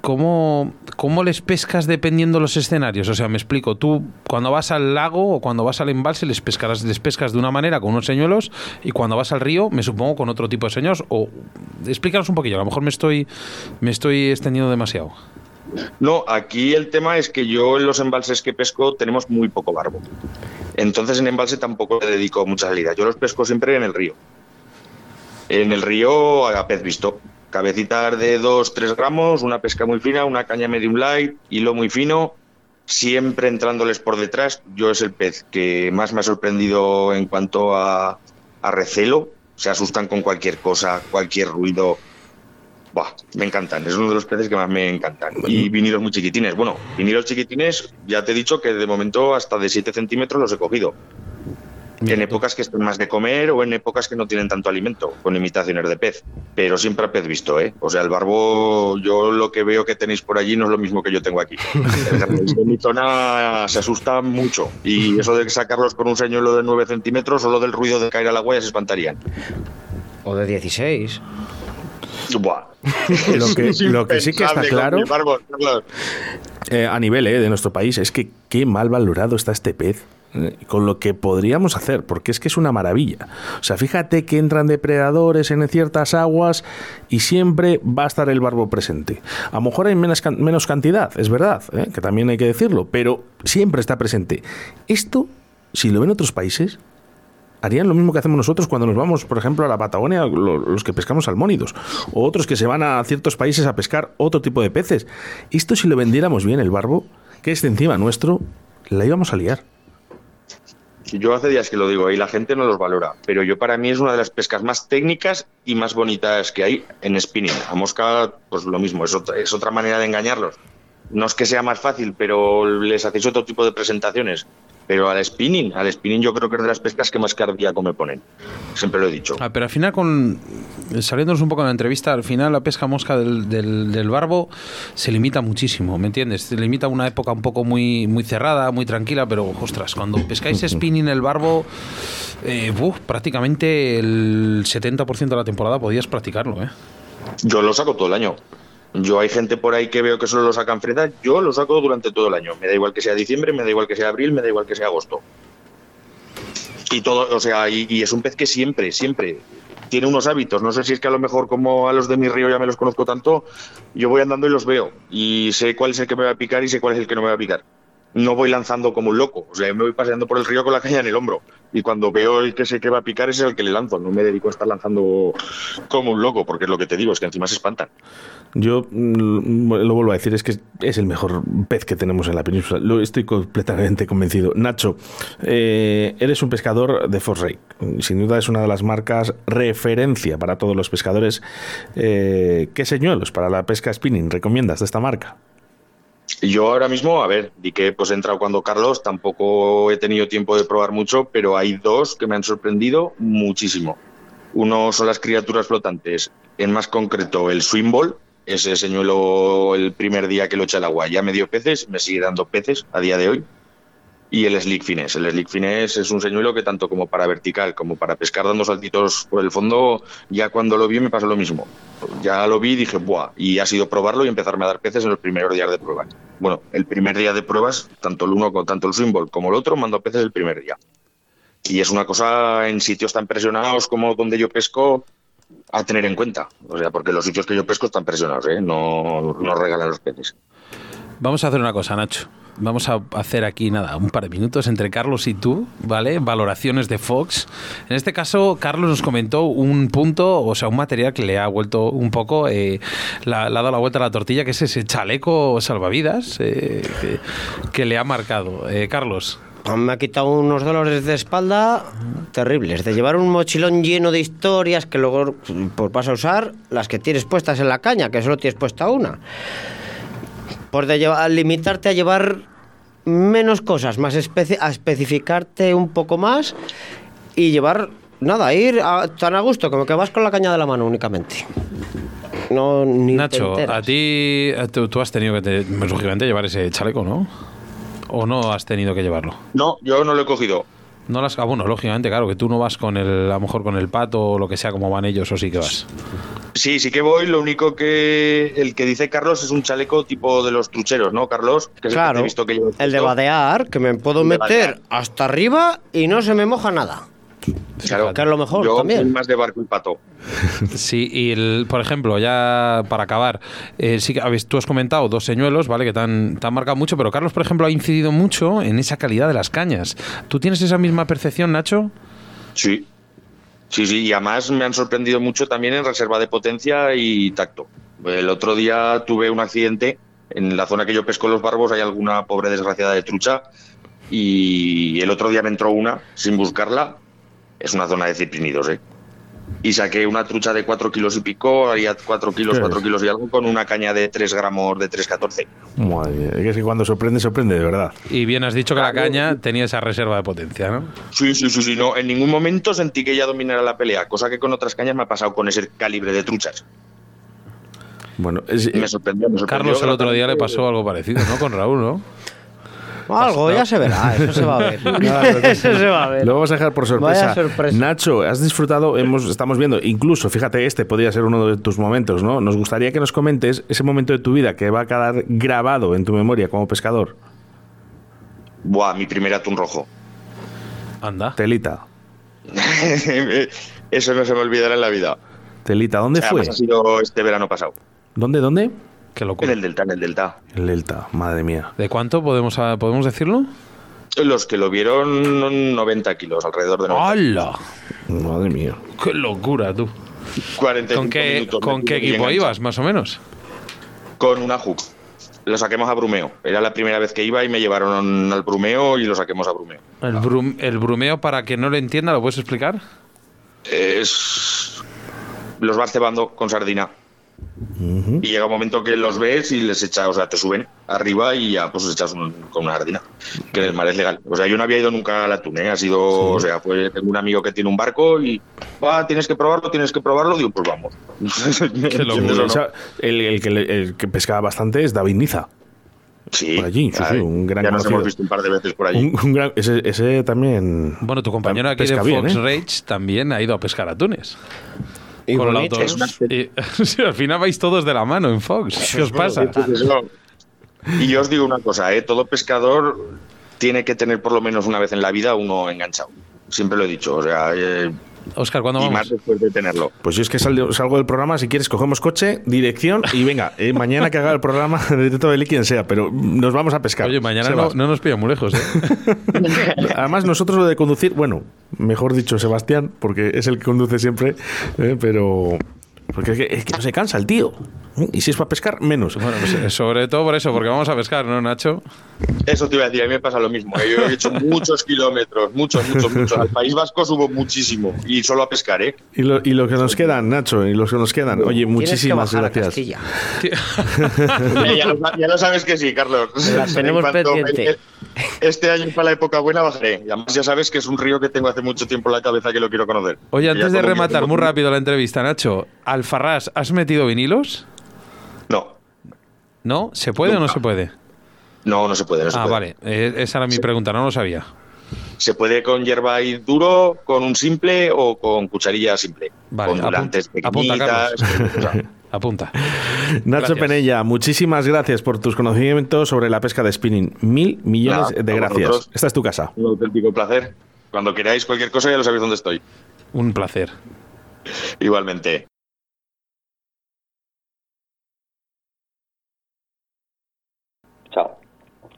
¿Cómo les pescas dependiendo los escenarios? O sea, me explico. Tú, cuando vas al lago o cuando vas al embalse, les pescas de una manera con unos señuelos, y cuando vas al río, me supongo, con otro tipo de señuelos. O explícanos un poquillo. A lo mejor me estoy extendiendo demasiado. No, aquí el tema es que yo en los embalses que pesco tenemos muy poco barbo. Entonces en embalse tampoco le dedico mucha salida. Yo los pesco siempre en el río. En el río a pez visto. Cabecitas de 2-3 gramos, una pesca muy fina, una caña medium light, hilo muy fino, siempre entrándoles por detrás. Yo es el pez que más me ha sorprendido en cuanto a recelo. Se asustan con cualquier cosa, cualquier ruido. Buah, me encantan, es uno de los peces que más me encantan. Y vinilos muy chiquitines. Bueno, vinilos chiquitines, ya te he dicho que de momento hasta de 7 centímetros los he cogido. En épocas que estén más de comer o en épocas que no tienen tanto alimento, con imitaciones de pez, pero siempre a pez visto, ¿eh? O sea, el barbo, yo lo que veo que tenéis por allí no es lo mismo que yo tengo aquí. En mi zona se asusta mucho, y eso de sacarlos con un señuelo de 9 centímetros, solo del ruido de caer al agua ya se espantarían. O de 16. Buah. Lo que sí que está claro, a nivel de nuestro país, es que qué mal valorado está este pez con lo que podríamos hacer, porque es que es una maravilla. O sea, fíjate que entran depredadores en ciertas aguas y siempre va a estar el barbo presente. A lo mejor hay menos cantidad, es verdad, que también hay que decirlo, pero siempre está presente. Esto, si lo ven otros países, harían lo mismo que hacemos nosotros cuando nos vamos, por ejemplo, a la Patagonia, los que pescamos salmónidos, o otros que se van a ciertos países a pescar otro tipo de peces. Esto, si lo vendiéramos bien, el barbo, que es de encima nuestro, la íbamos a liar. Yo hace días que lo digo y la gente no los valora, pero yo para mí es una de las pescas más técnicas y más bonitas que hay en spinning. A mosca, pues lo mismo, es otra manera de engañarlos. No es que sea más fácil, pero les hacéis otro tipo de presentaciones. Pero al spinning yo creo que es de las pescas que más cardíaco me ponen. Siempre lo he dicho. Ah, pero al final, saliéndonos un poco de la entrevista, al final la pesca mosca del barbo se limita muchísimo, ¿me entiendes? Se limita a una época un poco muy, muy cerrada, muy tranquila, pero, ostras, cuando pescáis spinning el barbo, prácticamente el 70% de la temporada podías practicarlo, ¿eh? Yo lo saco todo el año. Yo hay gente por ahí que veo que solo lo sacan fresas, yo lo saco durante todo el año. Me da igual que sea diciembre, me da igual que sea abril, me da igual que sea agosto. Y todo, o sea, y es un pez que siempre tiene unos hábitos. No sé si es que a lo mejor como a los de mi río ya me los conozco tanto, yo voy andando y los veo. Y sé cuál es el que me va a picar y sé cuál es el que no me va a picar. No voy lanzando como un loco, o sea, me voy paseando por el río con la caña en el hombro. Y cuando veo el que sé que va a picar es el que le lanzo, no me dedico a estar lanzando como un loco, porque es lo que te digo, es que encima se espantan. Yo lo vuelvo a decir, es que es el mejor pez que tenemos en la península, lo estoy completamente convencido. Nacho, eres un pescador de Fox Rage, sin duda es una de las marcas referencia para todos los pescadores. ¿Qué señuelos para la pesca spinning recomiendas de esta marca? Yo ahora mismo, a ver, di que pues he entrado cuando Carlos, tampoco he tenido tiempo de probar mucho, pero hay dos que me han sorprendido muchísimo. Uno son las criaturas flotantes, en más concreto el Swimby, ese señuelo el primer día que lo eché al agua ya me dio peces, me sigue dando peces a día de hoy. Y el Slick Finesse. El Slick Finesse es un señuelo que tanto como para vertical como para pescar dando saltitos por el fondo, ya cuando lo vi me pasó lo mismo. Ya lo vi y dije, ¡buah! Y ha sido probarlo y empezarme a dar peces en los primeros días de pruebas. Bueno, el primer día de pruebas, tanto el uno, tanto el Swimboard como el otro, mandó peces el primer día. Y es una cosa en sitios tan presionados como donde yo pesco a tener en cuenta. O sea, porque los sitios que yo pesco están presionados, ¿eh? No regalan los peces. Vamos a hacer una cosa, Nacho. Vamos a hacer aquí, nada, un par de minutos entre Carlos y tú, ¿vale? Valoraciones de Fox. En este caso, Carlos nos comentó un punto, o sea, un material que le ha vuelto un poco, le ha dado la vuelta a la tortilla, que es ese chaleco salvavidas que le ha marcado. Carlos. Me ha quitado unos dolores de espalda terribles, de llevar un mochilón lleno de historias que luego pues, vas a usar las que tienes puestas en la caña, que solo tienes puesta una. Por limitarte a llevar menos cosas, más a especificarte un poco más y llevar, nada, ir tan a gusto como que vas con la caña de la mano únicamente. No, ni Nacho, te enteras. A ti, tú has tenido que, lógicamente, llevar ese chaleco, ¿no? ¿O no has tenido que llevarlo? No, yo no lo he cogido. No las, bueno, lógicamente, claro, que tú no vas con a lo mejor con el pato o lo que sea, como van ellos, o sí que vas. Sí, sí que voy, lo único que el que dice Carlos es un chaleco tipo de los trucheros, ¿no, Carlos? Que claro, es el de badear, que me puedo meter hasta arriba y no se me moja nada. Claro, que es lo mejor yo también. Yo soy más de barco y pato. Sí, y por ejemplo, ya para acabar, sí que tú has comentado dos señuelos, ¿vale? Que te han marcado mucho, pero Carlos, por ejemplo, ha incidido mucho en esa calidad de las cañas. ¿Tú tienes esa misma percepción, Nacho? Sí. Sí, y además me han sorprendido mucho también en reserva de potencia y tacto. El otro día tuve un accidente en la zona que yo pesco los barbos, hay alguna pobre desgraciada de trucha, y el otro día me entró una sin buscarla. Es una zona de ciprínidos, ¿eh? Y saqué una trucha de 4 kilos y pico, haría 4 kilos y algo, con una caña de 3 gramos de 3,14. Madre, es que cuando sorprende, de verdad. Y bien has dicho que la caña tenía esa reserva de potencia, ¿no? Sí, no, en ningún momento sentí que ella dominara la pelea, cosa que con otras cañas me ha pasado con ese calibre de truchas. Bueno, me sorprendió. Carlos el otro día le pasó algo parecido, ¿no? Con Raúl, ¿no? Algo, ya se verá, eso se va a ver. Eso se va a ver. Lo vamos a dejar por sorpresa. Nacho, has disfrutado, estamos viendo, incluso, fíjate, este podría ser uno de tus momentos, ¿no? Nos gustaría que nos comentes ese momento de tu vida que va a quedar grabado en tu memoria como pescador. Buah, mi primer atún rojo. Anda. Telita. Eso no se me olvidará en la vida. Telita, ¿dónde fue? Ha sido este verano pasado. ¿Dónde? En el Delta. El Delta, madre mía. ¿De cuánto podemos decirlo? Los que lo vieron, 90 kilos, alrededor de 90. ¡Hala! Madre mía. ¡Qué locura, tú! 45 minutos, ¿Con qué equipo ibas, más o menos? Con una hook. lo saquemos a Brumeo. Era la primera vez que iba y me llevaron al Brumeo y lo saquemos a Brumeo. ¿El Brumeo, para que no lo entienda, lo puedes explicar? Es... los vas cebando con sardina. Uh-huh. Y llega un momento que los ves y les echas, o sea, te suben arriba y ya pues echas con una sardina, que en el mar es legal. O sea, yo no había ido nunca a la Tuné, ha sido, sí. O sea, pues tengo un amigo que tiene un barco y va, tienes que probarlo, digo, pues vamos. Qué locura. O sea, el que pescaba bastante es David Niza. Sí, por allí, sí, un gran ya nos conocido. Hemos visto un par de veces por allí. Ese también. Bueno, tu compañero aquí de Fox Rage también ha ido a pescar atunes. Y con el auto. Al final vais todos de la mano en Fox. ¿Qué os pasa? Y yo os digo una cosa, todo pescador tiene que tener por lo menos una vez en la vida uno enganchado. Siempre lo he dicho, o sea, Óscar, ¿cuándo vamos? Y más después de tenerlo. Pues yo es que salgo del programa, si quieres cogemos coche, dirección y venga, mañana que haga el programa de Teto Belli, quien sea, pero nos vamos a pescar. Oye, mañana no nos pilla muy lejos, Además, nosotros lo de conducir, bueno, mejor dicho Sebastián, porque es el que conduce siempre, pero... porque es que no se cansa el tío. Y si es para pescar, menos. Bueno, pues sobre todo por eso, porque vamos a pescar, ¿no, Nacho? Eso te iba a decir, a mí me pasa lo mismo. Yo he hecho muchos kilómetros, muchos. Al País Vasco subo muchísimo, y solo a pescar, ¿eh? Y lo que nos quedan, Nacho, y los que nos quedan. Oye, muchísimas gracias. Ya lo sabes que sí, Carlos. Tenemos pendiente. Este año para la época buena bajaré. Y además ya sabes que es un río que tengo hace mucho tiempo en la cabeza que lo quiero conocer. Oye, antes de rematar muy rápido la entrevista, Nacho, Alfarrás, ¿has metido vinilos? No. ¿No? ¿Se puede Nunca. O no se puede? No, no se puede. No se puede. Vale. Esa era mi pregunta, no lo sabía. Se puede con hierba y duro, con un simple o con cucharilla simple. Vale, con volantes pequeñitas. Apunta. Nacho Penella, muchísimas gracias por tus conocimientos sobre la pesca de spinning. 1,000,000,000 de gracias. Vosotros, esta es tu casa. Un auténtico placer. Cuando queráis cualquier cosa ya lo sabéis dónde estoy. Un placer. Igualmente. Chao.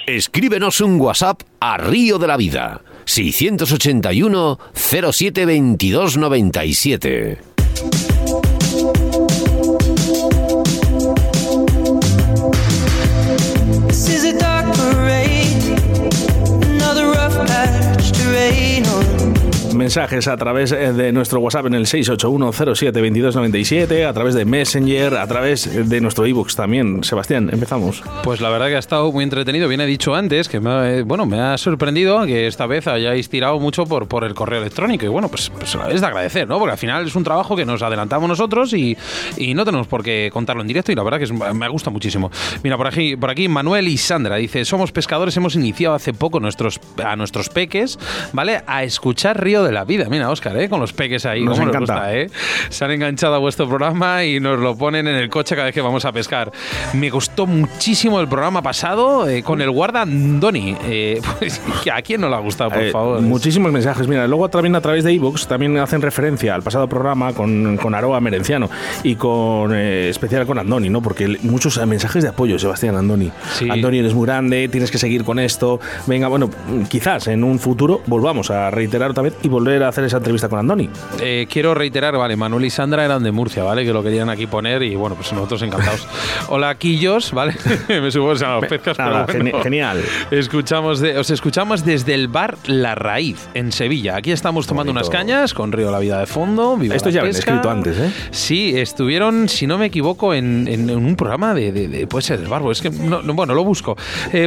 Escríbenos un WhatsApp a Río de la Vida 681 07 22 97. Mensajes a través de nuestro WhatsApp en el 681072297, a través de Messenger, a través de nuestro iVoox también. Sebastián, empezamos. Pues la verdad que ha estado muy entretenido. Bien he dicho antes que me ha sorprendido que esta vez hayáis tirado mucho por el correo electrónico. Y bueno, pues es de agradecer, ¿no? Porque al final es un trabajo que nos adelantamos nosotros y no tenemos por qué contarlo en directo. Y la verdad que me gusta muchísimo. Mira, por aquí Manuel y Sandra dice: somos pescadores, hemos iniciado hace poco a nuestros peques, ¿vale? A escuchar Río de la Vida. Mira, Óscar, con los peques ahí, nos encanta. Nos gusta, se han enganchado a vuestro programa y nos lo ponen en el coche cada vez que vamos a pescar. Me gustó muchísimo el programa pasado con el guarda Andoni. Pues, ¿a quién no le ha gustado, por favor? Muchísimos mensajes. Mira, luego también a través de iVoox también hacen referencia al pasado programa con Aroa Merenciano y con especial con Andoni, ¿no? Porque muchos mensajes de apoyo, Sebastián, Andoni. Sí. Andoni, eres muy grande, tienes que seguir con esto. Venga, bueno, quizás en un futuro volvamos a reiterar otra vez y volver a hacer esa entrevista con Andoni. Quiero reiterar, vale, Manuel y Sandra eran de Murcia, ¿vale? Que lo querían aquí poner y bueno, pues nosotros encantados. Hola, Quillos, ¿vale? Me subo a los pescas, nada, pero bueno, genial. Os escuchamos desde el bar La Raíz, en Sevilla. Aquí estamos tomando unas cañas con Río de la Vida de fondo. Viva Esto ya lo he escrito antes, ¿eh? Sí, estuvieron, si no me equivoco, en un programa de puede ser del barbo, es que, no, lo busco.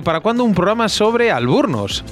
¿Para cuándo un programa sobre alburnos?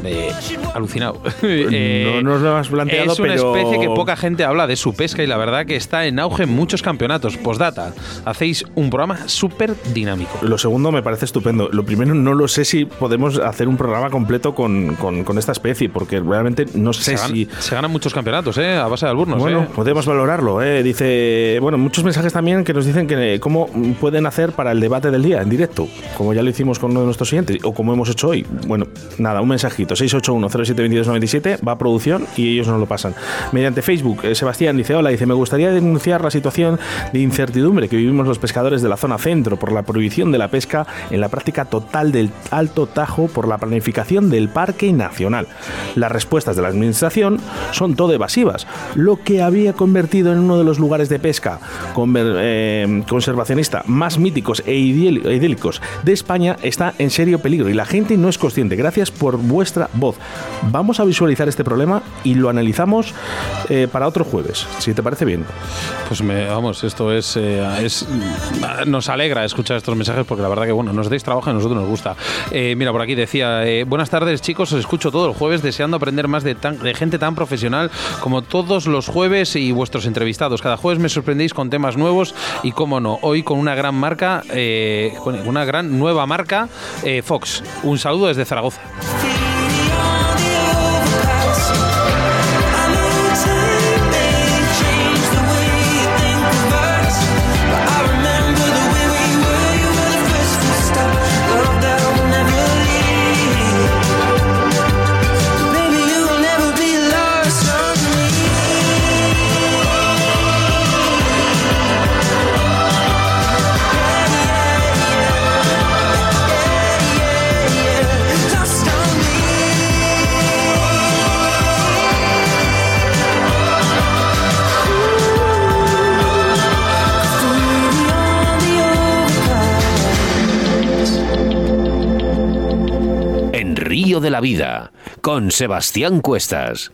Alucinado. No nos lo has planteado. Es una especie que poca gente habla de su pesca y la verdad que está en auge en muchos campeonatos. Postdata, hacéis un programa súper dinámico. Lo segundo me parece estupendo. Lo primero, no lo sé si podemos hacer un programa completo con esta especie, porque realmente no sé si... Se ganan muchos campeonatos, a base de alburnos. Bueno, podemos valorarlo, Dice, bueno, muchos mensajes también que nos dicen que cómo pueden hacer para el debate del día en directo, como ya lo hicimos con uno de nuestros siguientes, o como hemos hecho hoy. Bueno, nada, un mensajito. 681072297 va a producción y ellos nos lo pasan. Mediante Facebook, Sebastián dice: hola, dice, me gustaría denunciar la situación de incertidumbre que vivimos los pescadores de la zona centro por la prohibición de la pesca en la práctica total del Alto Tajo por la planificación del Parque Nacional. Las respuestas de la administración son todo evasivas, lo que habría convertido en uno de los lugares de pesca conservacionista más míticos e idílicos de España está en serio peligro y la gente no es consciente. Gracias por vuestra voz. Vamos a visualizar este problema y lo analizamos para otro jueves, si te parece bien. Pues vamos, esto es nos alegra escuchar estos mensajes porque la verdad que bueno, nos dais trabajo y a nosotros nos gusta. Mira, por aquí decía, buenas tardes chicos, os escucho todo el jueves deseando aprender más de gente tan profesional como todos los jueves y vuestros entrevistados. Cada jueves me sorprendéis con temas nuevos y cómo no, hoy con una gran marca, una gran nueva marca, Fox. Un saludo desde Zaragoza. Río de la Vida, con Sebastián Cuestas.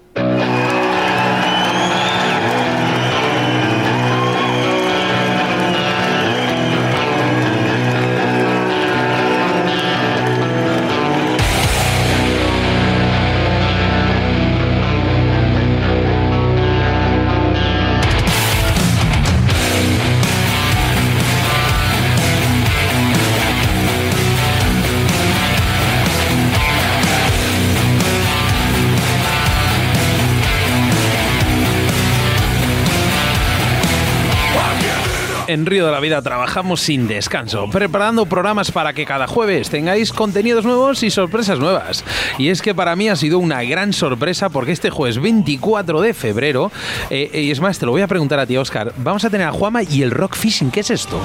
En Río de la Vida trabajamos sin descanso, preparando programas para que cada jueves tengáis contenidos nuevos y sorpresas nuevas. Y es que para mí ha sido una gran sorpresa porque este jueves 24 de febrero, y es más, te lo voy a preguntar a ti, Óscar, vamos a tener a Juama y el rock fishing. ¿Qué es esto?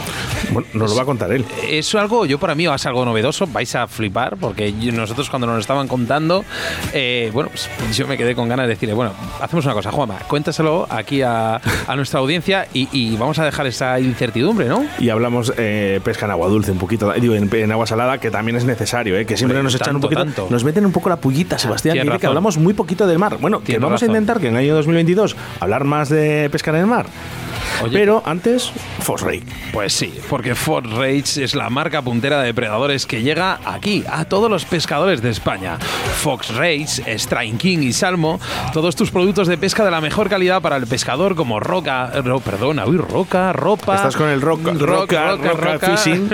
Bueno, nos lo va a contar él. Es algo, yo para mí es algo novedoso, vais a flipar, porque nosotros cuando nos estaban contando, bueno, pues yo me quedé con ganas de decirle, bueno, hacemos una cosa, Juama, cuéntaselo aquí a nuestra audiencia y vamos a dejar esa incertidumbre, ¿no? Y hablamos pesca en agua dulce un poquito, digo, en agua salada, que también es necesario, que siempre nos echan un poquito, nos meten un poco la pullita, Sebastián, dice que hablamos muy poquito del mar. Bueno, que vamos a intentar que en el año 2022 hablar más de pesca en el mar. Oye, pero antes, Fox Rage. Pues sí, porque Fox Rage es la marca puntera de depredadores que llega aquí, a todos los pescadores de España. Fox Rage, Striking y Salmo, todos tus productos de pesca de la mejor calidad para el pescador, como ropa. Estás con el roca fishing.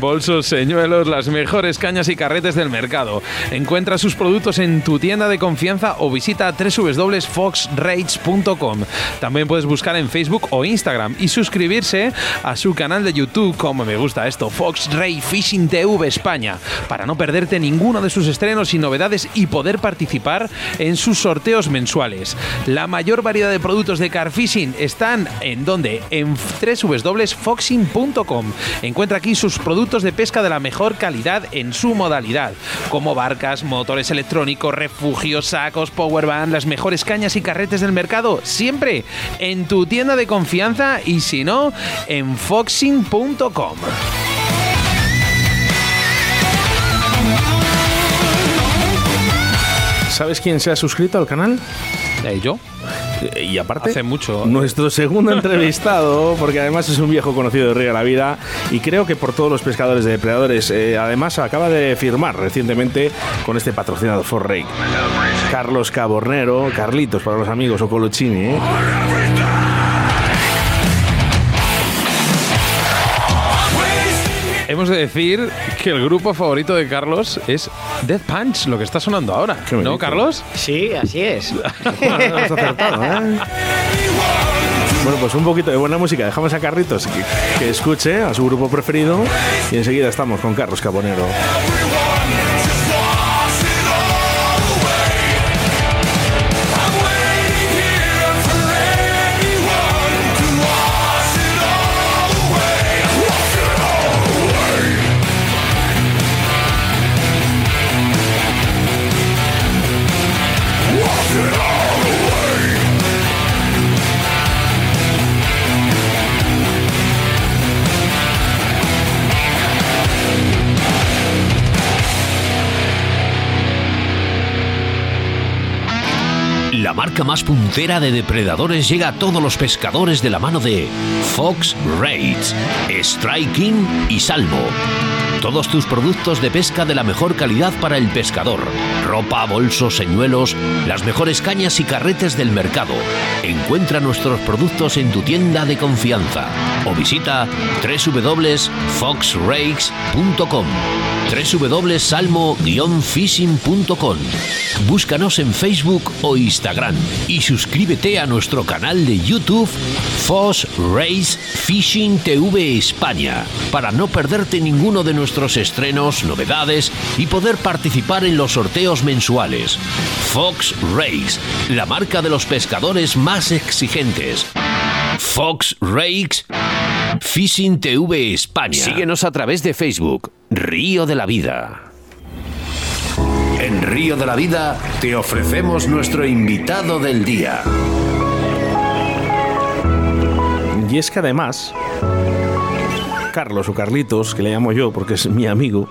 Bolsos, señuelos, las mejores cañas y carretes del mercado. Encuentra sus productos en tu tienda de confianza o visita www.foxrage.com. También puedes buscar en Facebook o Instagram y suscribirse a su canal de YouTube, como me gusta esto, Fox Rage Fishing TV España, para no perderte ninguno de sus estrenos y novedades y poder participar en sus sorteos mensuales. La mayor variedad de productos de car fishing están en donde, en www.foxing.com. Encuentra aquí sus productos de pesca de la mejor calidad en su modalidad, como barcas, motores electrónicos, refugios, sacos, powerband, las mejores cañas y carretes del mercado, siempre en tu tienda de confianza y si no, en foxing.com. ¿Sabes quién se ha suscrito al canal? Yo. Y aparte, hace mucho, nuestro segundo entrevistado, porque además es un viejo conocido de Río de la Vida y creo que por todos los pescadores de depredadores. Además acaba de firmar recientemente con este patrocinado Fox Rage, Carlos Cabornero, Carlitos para los amigos, o Colochini, ¿eh? Hemos de decir que el grupo favorito de Carlos es Death Punch, lo que está sonando ahora, ¿no, Carlos? Sí, así es. Bueno, has acertado, ¿eh? Bueno, pues un poquito de buena música. Dejamos a Carlitos que escuche a su grupo preferido y enseguida estamos con Carlos Cabornero. la marca más puntera de depredadores llega a todos los pescadores de la mano de Fox Rage, Striking y Salmo. Todos tus productos de pesca de la mejor calidad para el pescador. Ropa, bolsos, señuelos, las mejores cañas y carretes del mercado. Encuentra nuestros productos en tu tienda de confianza o visita www.foxrakes.com, www.salmo-fishing.com. Búscanos en Facebook o Instagram y suscríbete a nuestro canal de YouTube Fox Race Fishing TV España para no perderte ninguno de nuestros estrenos, novedades y poder participar en los sorteos mensuales. Fox Race, la marca de los pescadores más exigentes. Fox Race Fishing TV España. Síguenos a través de Facebook, Río de la Vida. En Río de la Vida te ofrecemos nuestro invitado del día. Y es que además, Carlos o Carlitos, que le llamo yo porque es mi amigo,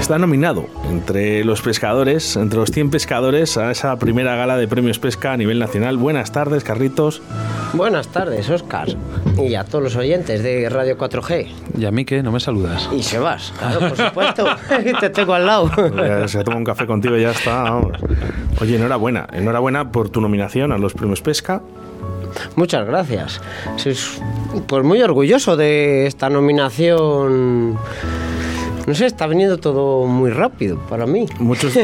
está nominado entre los pescadores, entre los 100 pescadores, a esa primera gala de Premios Pesca a nivel nacional. Buenas tardes, Carlitos. Buenas tardes, Óscar. Y a todos los oyentes de Radio 4G. ¿Y a mí qué? ¿No me saludas? Y Sebas, claro, por supuesto. Te tengo al lado. Se toma un café contigo y ya está. Vamos. Oye, enhorabuena. Enhorabuena por tu nominación a los Premios Pesca. Muchas gracias. Sois, pues, muy orgulloso de esta nominación. No sé, está viniendo todo muy rápido para mí. Muchos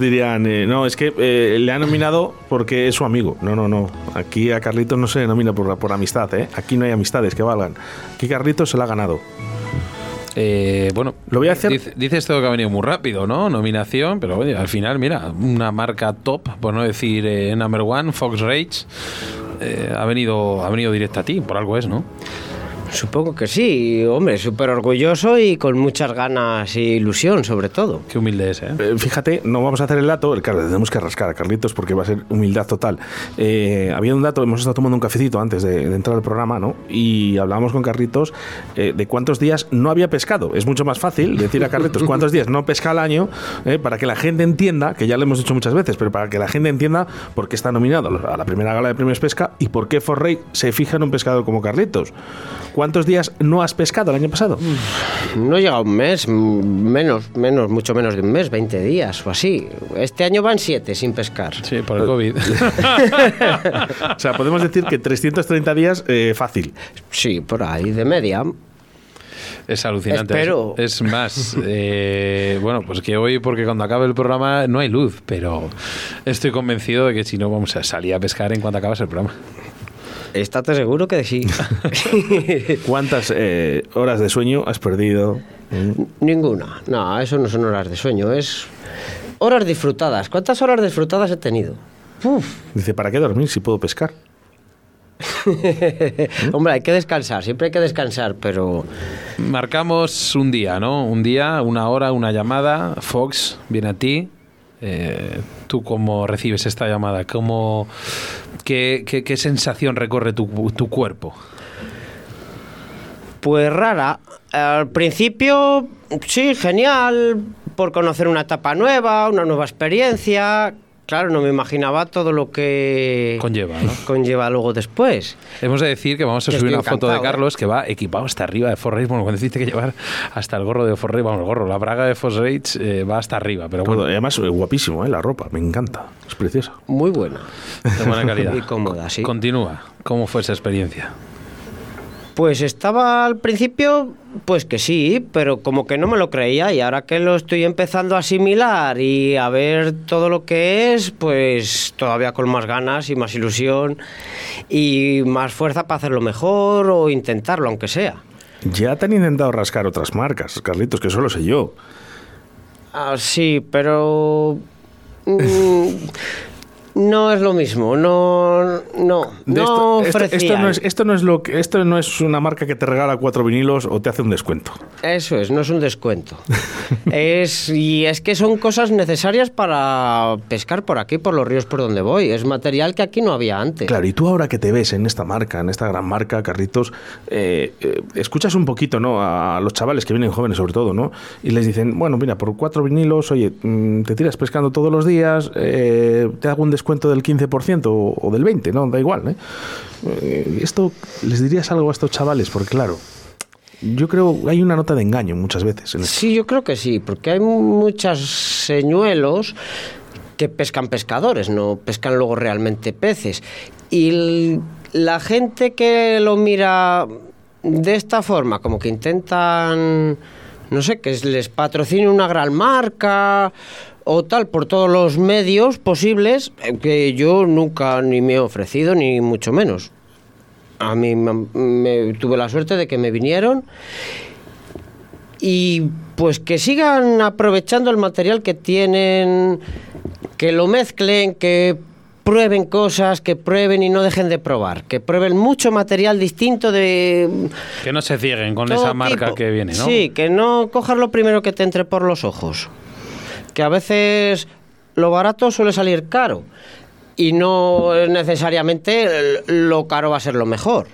dirían, no, es que le ha nominado porque es su amigo. No. Aquí a Carlitos no se le nomina por amistad, ¿eh? Aquí no hay amistades que valgan. Aquí Carlitos se la ha ganado. Bueno, lo voy a hacer. Dices todo que ha venido muy rápido, ¿no? Nominación, pero oye, al final, mira, una marca top, por no decir number one, Fox Rage, ha venido directa a ti, por algo es, ¿no? Supongo que sí, hombre, súper orgulloso y con muchas ganas e ilusión, sobre todo. Qué humilde es, ¿eh? Fíjate, no vamos a hacer el dato, tenemos que rascar a Carlitos porque va a ser humildad total. Había un dato, hemos estado tomando un cafecito antes de entrar al programa, ¿no? Y hablábamos con Carlitos de cuántos días no había pescado. Es mucho más fácil decir a Carlitos cuántos días no pesca al año, para que la gente entienda, que ya lo hemos hecho muchas veces, pero para que la gente entienda por qué está nominado a la primera gala de Premios Pesca y por qué Fox Rage se fija en un pescador como Carlitos. ¿Cuántos días no has pescado el año pasado? No llega a un mes, mucho menos de un mes, 20 días o así. Este año van 7 sin pescar. Sí, por el COVID. O sea, podemos decir que 330 días fácil. Sí, por ahí, de media. Es alucinante. Espero. Es más, bueno, pues que hoy, porque cuando acabe el programa no hay luz, pero estoy convencido de que si no vamos a salir a pescar en cuanto acabas el programa. Estate seguro que sí. ¿Cuántas horas de sueño has perdido? Ninguna. No, eso no son horas de sueño, es horas disfrutadas. ¿Cuántas horas disfrutadas he tenido? Uf. Dice, ¿para qué dormir si puedo pescar? Hombre, hay que descansar, siempre hay que descansar, pero... Marcamos un día, ¿no? Un día, una hora, una llamada. Fox, viene a ti. ¿Tú cómo recibes esta llamada? ¿Cómo... ¿Qué sensación recorre tu cuerpo? Pues rara. Al principio, sí, genial, por conocer una etapa nueva, una nueva experiencia. Claro, no me imaginaba todo lo que conlleva, ¿no? Conlleva luego después. Hemos de decir que vamos a subir una foto de Carlos, que va equipado hasta arriba de Fox Rage. Bueno, cuando deciste que llevar hasta el gorro de Fox Rage, vamos, el gorro, la braga de Fox Rage va hasta arriba. Pero bueno, además guapísimo, la ropa, me encanta, es preciosa. Muy buena. De buena calidad. Y cómoda, sí. Continúa, ¿cómo fue esa experiencia? Pues estaba al principio, pues que sí, pero como que no me lo creía, y ahora que lo estoy empezando a asimilar y a ver todo lo que es, pues todavía con más ganas y más ilusión y más fuerza para hacerlo mejor o intentarlo, aunque sea. Ya te han intentado rascar otras marcas, Carlitos, que solo sé yo. Ah, sí, pero... No es lo mismo, esto no es una marca que te regala 4 vinilos o te hace un descuento. Eso es, no es un descuento. Es que son cosas necesarias para pescar por aquí, por los ríos por donde voy. Es material que aquí no había antes. Claro, y tú ahora que te ves en esta marca, en esta gran marca, Carlitos, escuchas un poquito, ¿no?, a los chavales que vienen jóvenes sobre todo, ¿no? Y les dicen, bueno, mira, por 4 vinilos, oye, te tiras pescando todos los días, te hago un descuento descuento del 15% o del 20%, no, da igual, ¿eh? Esto, ¿les dirías algo a estos chavales? Porque claro, yo creo que hay una nota de engaño muchas veces. Sí, yo creo que sí, porque hay muchos señuelos que pescan pescadores, no pescan luego realmente peces. Y la gente que lo mira de esta forma, como que intentan, no sé, que les patrocine una gran marca o tal, por todos los medios posibles, que yo nunca ni me he ofrecido, ni mucho menos. A mí me tuve la suerte de que me vinieron. Y pues que sigan aprovechando el material que tienen, que lo mezclen, que prueben cosas, que prueben y no dejen de probar, que prueben mucho material distinto de... Que no se cieguen con esa marca tipo que viene, ¿no? Sí, que no cojas lo primero que te entre por los ojos, que a veces lo barato suele salir caro y no necesariamente lo caro va a ser lo mejor.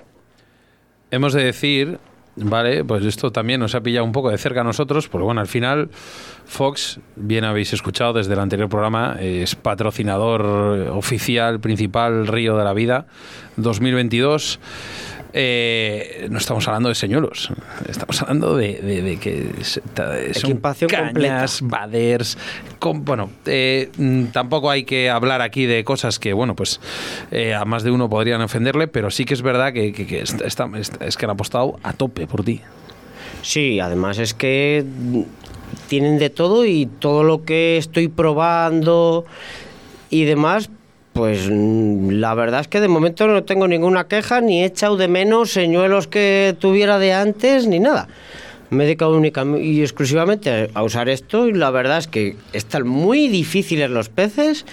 Hemos de decir... Vale, pues esto también nos ha pillado un poco de cerca a nosotros, porque bueno, al final Fox, bien habéis escuchado desde el anterior programa, es patrocinador oficial, principal, Río de la Vida 2022. No estamos hablando de señuelos, estamos hablando de que son cañas, baders, bueno, tampoco hay que hablar aquí de cosas que, bueno, pues a más de uno podrían ofenderle, pero sí que es verdad que es que han apostado a tope por ti. Sí, además es que tienen de todo y todo lo que estoy probando y demás. Pues la verdad es que de momento no tengo ninguna queja, ni he echado de menos señuelos que tuviera de antes, ni nada. Me he dedicado única y exclusivamente a usar esto y la verdad es que están muy difíciles los peces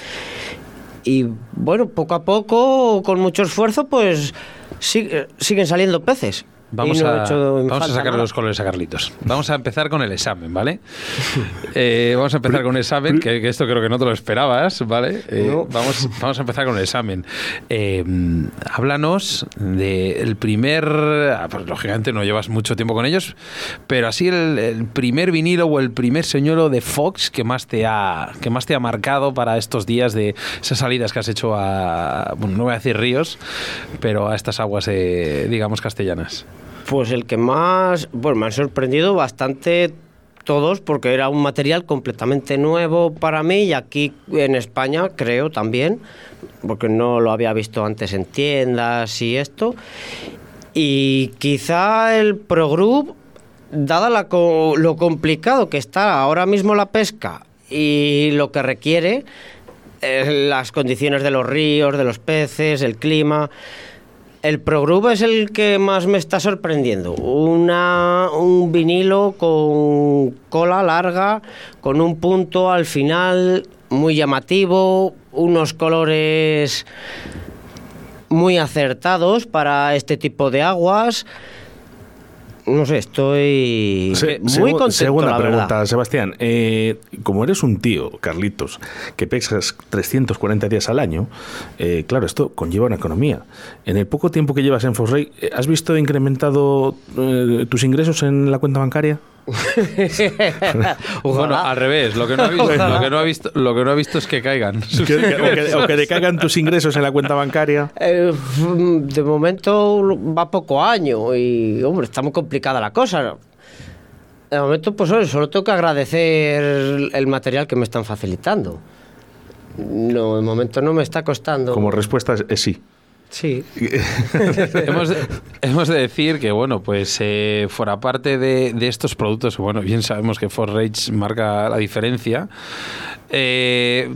y bueno, poco a poco, con mucho esfuerzo, pues siguen saliendo peces. Vamos a sacar nada. Los colores a Carlitos. Vamos a empezar con el examen, ¿vale? Vamos a empezar con el examen, que esto creo que no te lo esperabas, ¿vale? No. Vamos a empezar con el examen. Háblanos del primer... Pues, lógicamente no llevas mucho tiempo con ellos, pero así el primer vinilo o el primer señuelo de Fox que más te ha marcado para estos días de esas salidas que has hecho a... Bueno, no voy a decir ríos, pero a estas aguas, digamos, castellanas. Pues el que más... Bueno, me han sorprendido bastante todos porque era un material completamente nuevo para mí y aquí en España, creo, también, porque no lo había visto antes en tiendas y esto. Y quizá el Pro Group, dada lo complicado que está ahora mismo la pesca y lo que requiere, las condiciones de los ríos, de los peces, el clima... El Pro Group es el que más me está sorprendiendo. Un vinilo con cola larga, con un punto al final muy llamativo, unos colores muy acertados para este tipo de aguas. No sé, estoy muy contento, segunda pregunta, verdad. Sebastián, como eres un tío, Carlitos, que pescas 340 días al año, claro, esto conlleva una economía. En el poco tiempo que llevas en Fox Rage, ¿has visto incrementado tus ingresos en la cuenta bancaria? Bueno, al revés, lo que no ha visto es que caigan o que decaigan tus ingresos en la cuenta bancaria. De momento va poco año y hombre, está muy complicada la cosa. De momento pues solo tengo que agradecer el material que me están facilitando. No, de momento no me está costando. Como respuesta es sí. Sí. hemos de decir que, bueno, pues fuera parte de estos productos, bueno, bien sabemos que Fox Rage marca la diferencia. ¿Qué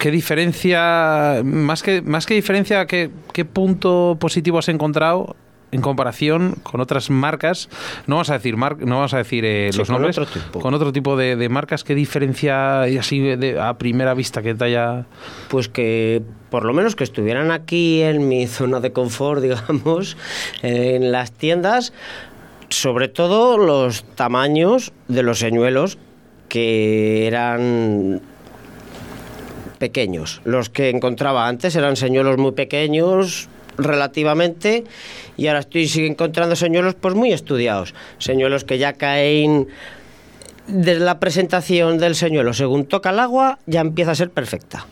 diferencia, más que diferencia, qué punto positivo has encontrado en comparación con otras marcas? No vas a decir sí, los con nombres, con otro tipo de marcas. ¿Qué diferencia así a primera vista que te haya...? Pues que por lo menos que estuvieran aquí en mi zona de confort, digamos, en las tiendas, sobre todo los tamaños de los señuelos que eran pequeños. Los que encontraba antes eran señuelos muy pequeños relativamente, y ahora sigo encontrando señuelos pues muy estudiados, señuelos que ya caen desde la presentación del señuelo, según toca el agua ya empieza a ser perfecta.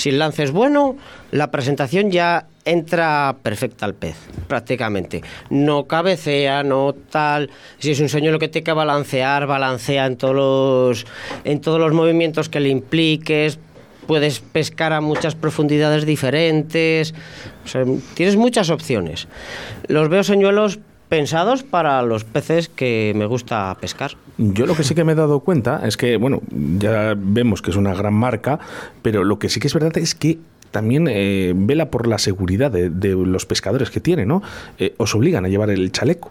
Si el lance es bueno, la presentación ya entra perfecta al pez, prácticamente. No cabecea, no tal. Si es un señuelo que te que balancear, balancea en todos los movimientos que le impliques. Puedes pescar a muchas profundidades diferentes. O sea, tienes muchas opciones. Los veo señuelos pensados para los peces que me gusta pescar. Yo lo que sí que me he dado cuenta es que, bueno, ya vemos que es una gran marca, pero lo que sí que es verdad es que también vela por la seguridad de los pescadores que tiene, ¿no? Os obligan a llevar el chaleco.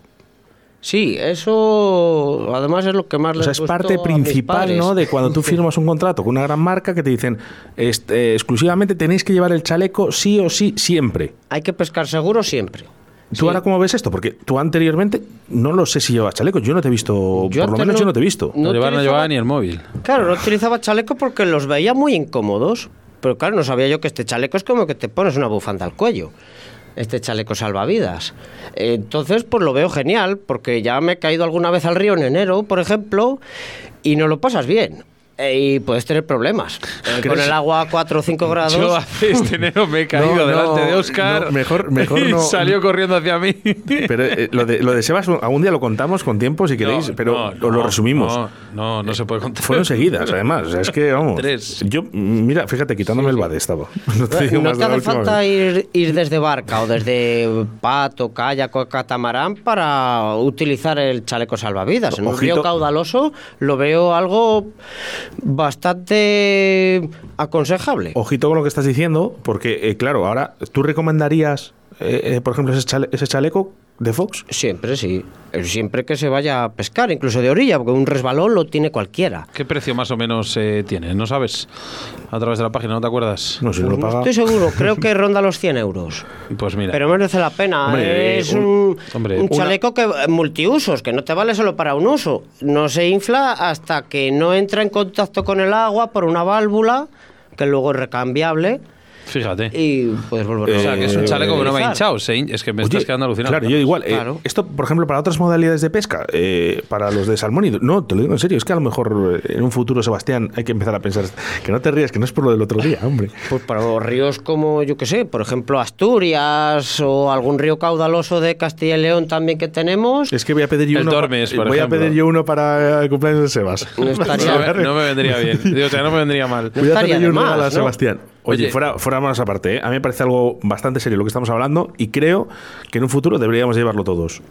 Sí, eso además es lo que más les gusta. O sea, es parte principal, ¿no?, de cuando tú firmas un contrato con una gran marca que te dicen exclusivamente tenéis que llevar el chaleco sí o sí siempre. Hay que pescar seguro siempre. ¿Tú ahora cómo ves esto? Porque tú anteriormente, no lo sé si llevabas chaleco, yo no te he visto, por lo menos yo no te he visto. No llevaba ni el móvil. Claro, no utilizaba chaleco porque los veía muy incómodos, pero claro, no sabía yo que este chaleco es como que te pones una bufanda al cuello. Este chaleco salvavidas. Entonces, pues lo veo genial, porque ya me he caído alguna vez al río en enero, por ejemplo, y no lo pasas bien. Y puedes tener problemas. Con el agua a 4 o 5 grados. Yo este enero me he caído delante de Óscar. No, mejor no. Salió corriendo hacia mí. Pero lo de Sebas, algún día lo contamos con tiempo, si queréis, pero lo resumimos. No se puede contar. Fueron seguidas, además. O sea, es que, vamos. 3. Yo, mira, fíjate, quitándome el bade estaba. No te hace falta ir desde barca o desde pato, kayak o catamarán para utilizar el chaleco salvavidas. En un río caudaloso lo veo algo bastante aconsejable. Ojito con lo que estás diciendo, porque claro, ahora tú recomendarías, por ejemplo, ese chaleco de Fox. Siempre sí, siempre que se vaya a pescar, incluso de orilla, porque un resbalón lo tiene cualquiera. ¿Qué precio más o menos tiene? ¿No sabes? A través de la página, ¿no te acuerdas? No, si pues no lo paga. Estoy seguro, creo que ronda los 100 euros. Pues mira. Pero merece la pena. Hombre, es un chaleco que multiusos, que no te vale solo para un uso. No se infla hasta que no entra en contacto con el agua por una válvula, que luego es recambiable. Fíjate. Y puedes volver a... O sea, que es un chaleco que no va hinchado. Es que me estás quedando alucinado. Claro, yo igual. Esto, por ejemplo, para otras modalidades de pesca, para los de salmón y... No, te lo digo en serio. Es que a lo mejor en un futuro, Sebastián, hay que empezar a pensar... Que no te rías, que no es por lo del otro día, hombre. Pues para los ríos como, yo qué sé, por ejemplo, Asturias o algún río caudaloso de Castilla y León también que tenemos. Es que voy a pedir yo uno. Tormes, por ejemplo. Voy a pedir yo uno para el cumpleaños de Sebas. No me vendría bien. Digo, o sea, no me vendría mal. Voy a pedir yo uno a Sebastián. Oye, fuera más aparte, ¿eh? A mí me parece algo bastante serio lo que estamos hablando y creo que en un futuro deberíamos llevarlo todos.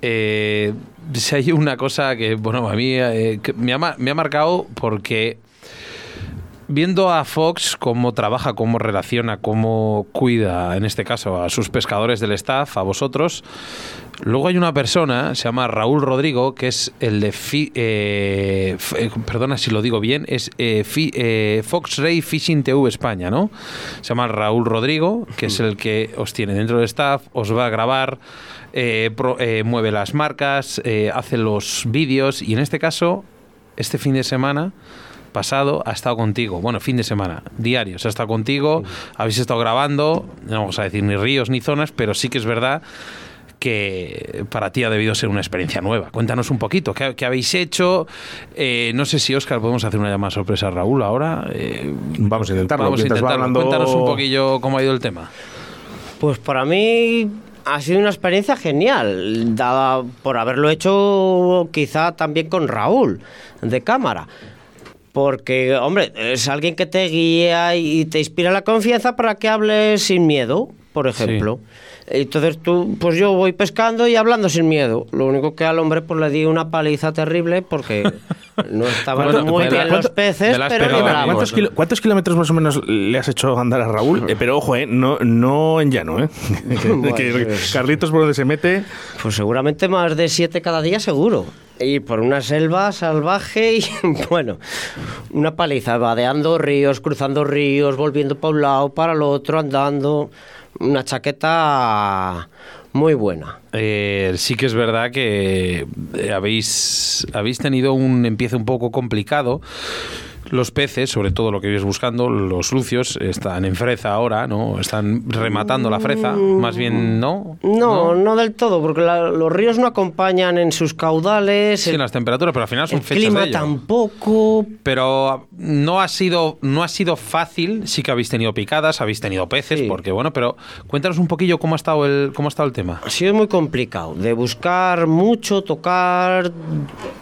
Si hay una cosa que, bueno, a mí que me ha marcado, porque viendo a Fox cómo trabaja, cómo relaciona, cómo cuida, en este caso, a sus pescadores del staff, a vosotros, luego hay una persona, se llama Raúl Rodrigo, que es el de, perdona si lo digo bien, es Fox Rage Fishing TV España, ¿no? Se llama Raúl Rodrigo, que es el que os tiene dentro del staff, os va a grabar, mueve las marcas, hace los vídeos, y en este caso, este fin de semana pasado ha estado contigo, bueno, fin de semana, diario, se ha estado contigo, habéis estado grabando, no vamos a decir ni ríos ni zonas, pero sí que es verdad que para ti ha debido ser una experiencia nueva. Cuéntanos un poquito, ¿qué habéis hecho? No sé si, Óscar, podemos hacer una llamada sorpresa a Raúl ahora. Vamos a intentarlo. Cuéntanos un poquillo cómo ha ido el tema. Pues para mí ha sido una experiencia genial, dada por haberlo hecho quizá también con Raúl, de cámara. Porque, hombre, es alguien que te guía y te inspira la confianza para que hables sin miedo, por ejemplo. Sí. Entonces tú, pues yo voy pescando y hablando sin miedo. Lo único que al hombre pues le di una paliza terrible porque no estaban muy bien los peces, pero libramos. ¿Cuántos kilómetros más o menos le has hecho andar a Raúl? Pero ojo, no en llano, ¿eh? Carlitos, por donde se mete... Pues seguramente más de 7 cada día, seguro. Y por una selva salvaje y, bueno, una paliza, vadeando ríos, cruzando ríos, volviendo para un lado, para el otro, andando... Una chaqueta muy buena. Sí que es verdad que habéis tenido un empiece un poco complicado, Los peces, sobre todo lo que vienes buscando, los lucios, están en freza ahora, ¿no? Están rematando la freza, más bien, ¿no? No, no del todo, porque los ríos no acompañan en sus caudales. Sí, en las temperaturas, pero al final son fechas de ello. El clima tampoco. Pero no ha sido fácil, sí que habéis tenido picadas, habéis tenido peces, sí. Porque bueno, pero cuéntanos un poquillo cómo ha estado el tema. Ha sido muy complicado, de buscar mucho, tocar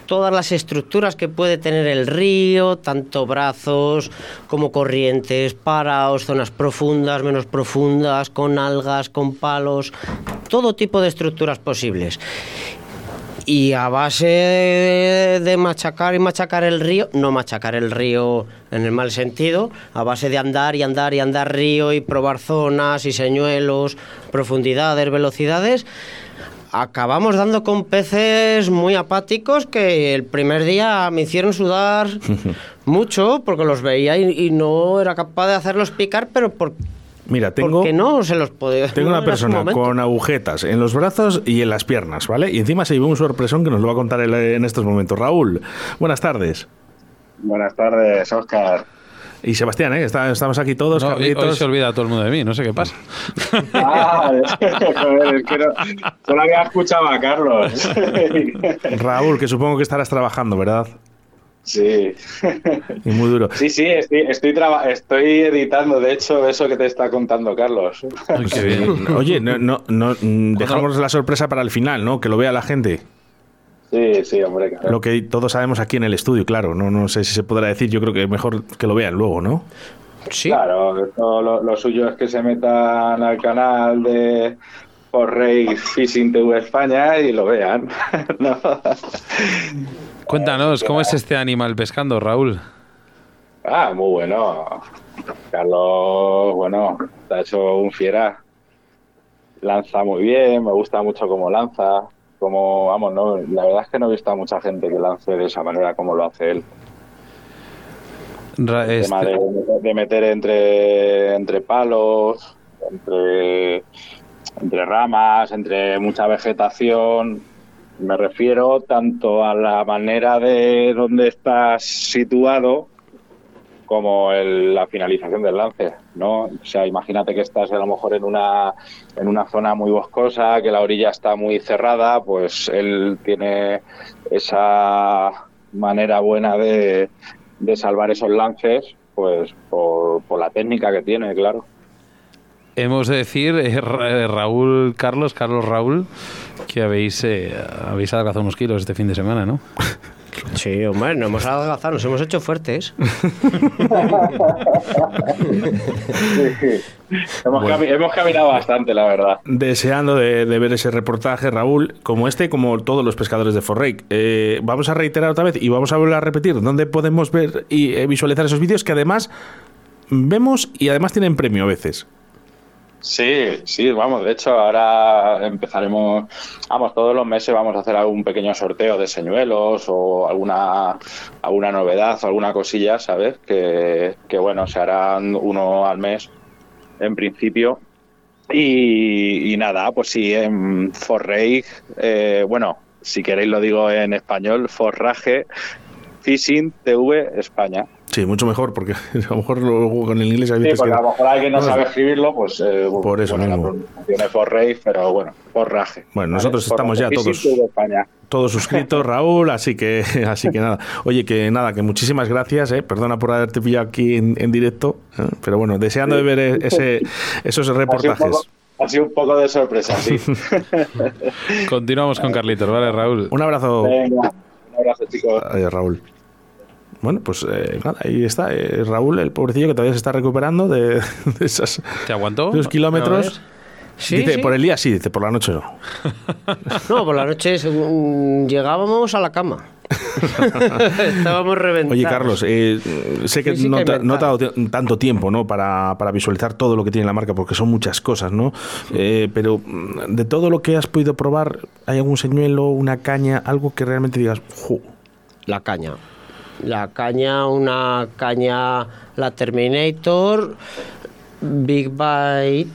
todas las estructuras que puede tener el río, tanto brazos como corrientes, paraos, zonas profundas, menos profundas, con algas, con palos, todo tipo de estructuras posibles. Y a base de machacar el río en el mal sentido, a base de andar río y probar zonas y señuelos, profundidades, velocidades, acabamos dando con peces muy apáticos que el primer día me hicieron sudar mucho porque los veía y no era capaz de hacerlos picar, pero porque no se los podía. Tengo una persona con agujetas en los brazos y en las piernas, ¿vale? Y encima se llevó un sorpresón que nos lo va a contar en estos momentos. Raúl, buenas tardes. Buenas tardes, Óscar. Y Sebastián, ¿eh? Estamos aquí todos. No, hoy se olvida todo el mundo de mí, no sé qué pasa. Es que solo había escuchado a Carlos. Raúl, que supongo que estarás trabajando, ¿verdad? Sí. Y muy duro. Sí, estoy editando, de hecho, eso que te está contando Carlos. Ay, qué bien. Oye, no dejamos la sorpresa para el final, ¿no? Que lo vea la gente. Sí, hombre, claro. Lo que todos sabemos aquí en el estudio, claro. No sé si se podrá decir, yo creo que es mejor que lo vean luego, ¿no? Sí. Claro, lo suyo es que se metan al canal de Fox Rage Fishing TV España y lo vean, ¿no? Cuéntanos, ¿cómo es este animal pescando, Raúl? Muy bueno. Carlos, bueno, te ha hecho un fiera. Lanza muy bien, me gusta mucho cómo lanza. La verdad es que no he visto a mucha gente que lance de esa manera como lo hace él. El tema de meter entre palos, entre ramas, entre mucha vegetación. Me refiero tanto a la manera de donde estás situado como la finalización del lance, ¿no? O sea, imagínate que estás a lo mejor en una zona muy boscosa, que la orilla está muy cerrada, pues él tiene esa manera buena de salvar esos lances, pues por la técnica que tiene, claro. Hemos de decir, Carlos Raúl, que habéis adelgazado unos kilos este fin de semana, ¿no? Sí, hombre, nos hemos adelgazado, nos hemos hecho fuertes. Sí. Hemos caminado bastante, la verdad. Deseando de ver ese reportaje, Raúl, como todos los pescadores de Fox Rage. Vamos a reiterar otra vez y vamos a volver a repetir dónde podemos ver y visualizar esos vídeos que además vemos y además tienen premio a veces. Sí, vamos, de hecho ahora empezaremos, todos los meses vamos a hacer algún pequeño sorteo de señuelos o alguna novedad o alguna cosilla, ¿sabes? Que bueno, se harán uno al mes en principio y nada, pues sí, en Fox Rage, bueno, si queréis lo digo en español, Fox Rage Fishing TV España. Sí, mucho mejor, porque a lo mejor luego con el inglés... Sí, porque a lo mejor alguien no sabe escribirlo, pues... por eso mismo. Tiene Fox Rage, pero bueno, Fox Rage. Bueno, ¿vale? Nosotros estamos ya todos suscritos, Raúl, así que nada. Oye, que muchísimas gracias, perdona por haberte pillado aquí en directo, pero bueno, deseando de ver esos reportajes. Ha sido un poco de sorpresa, sí. Continuamos con Carlitos, ¿vale, Raúl? Un abrazo. Venga, un abrazo, chicos. Adiós, Raúl. Bueno, pues nada, ahí está Raúl, el pobrecillo que todavía se está recuperando de esas... ¿Te aguantó? De los kilómetros. Sí, dice, sí. Por el día sí, dice, por la noche no. No, por la noche llegábamos a la cama. Estábamos reventados. Oye, Carlos, sé que no te ha dado tanto tiempo, ¿no? para visualizar todo lo que tiene la marca, porque son muchas cosas, ¿no? Sí. Pero de todo lo que has podido probar, ¿hay algún señuelo, una caña, algo que realmente digas... ¡Ju! La caña. Una caña, la Terminator, Big Bite,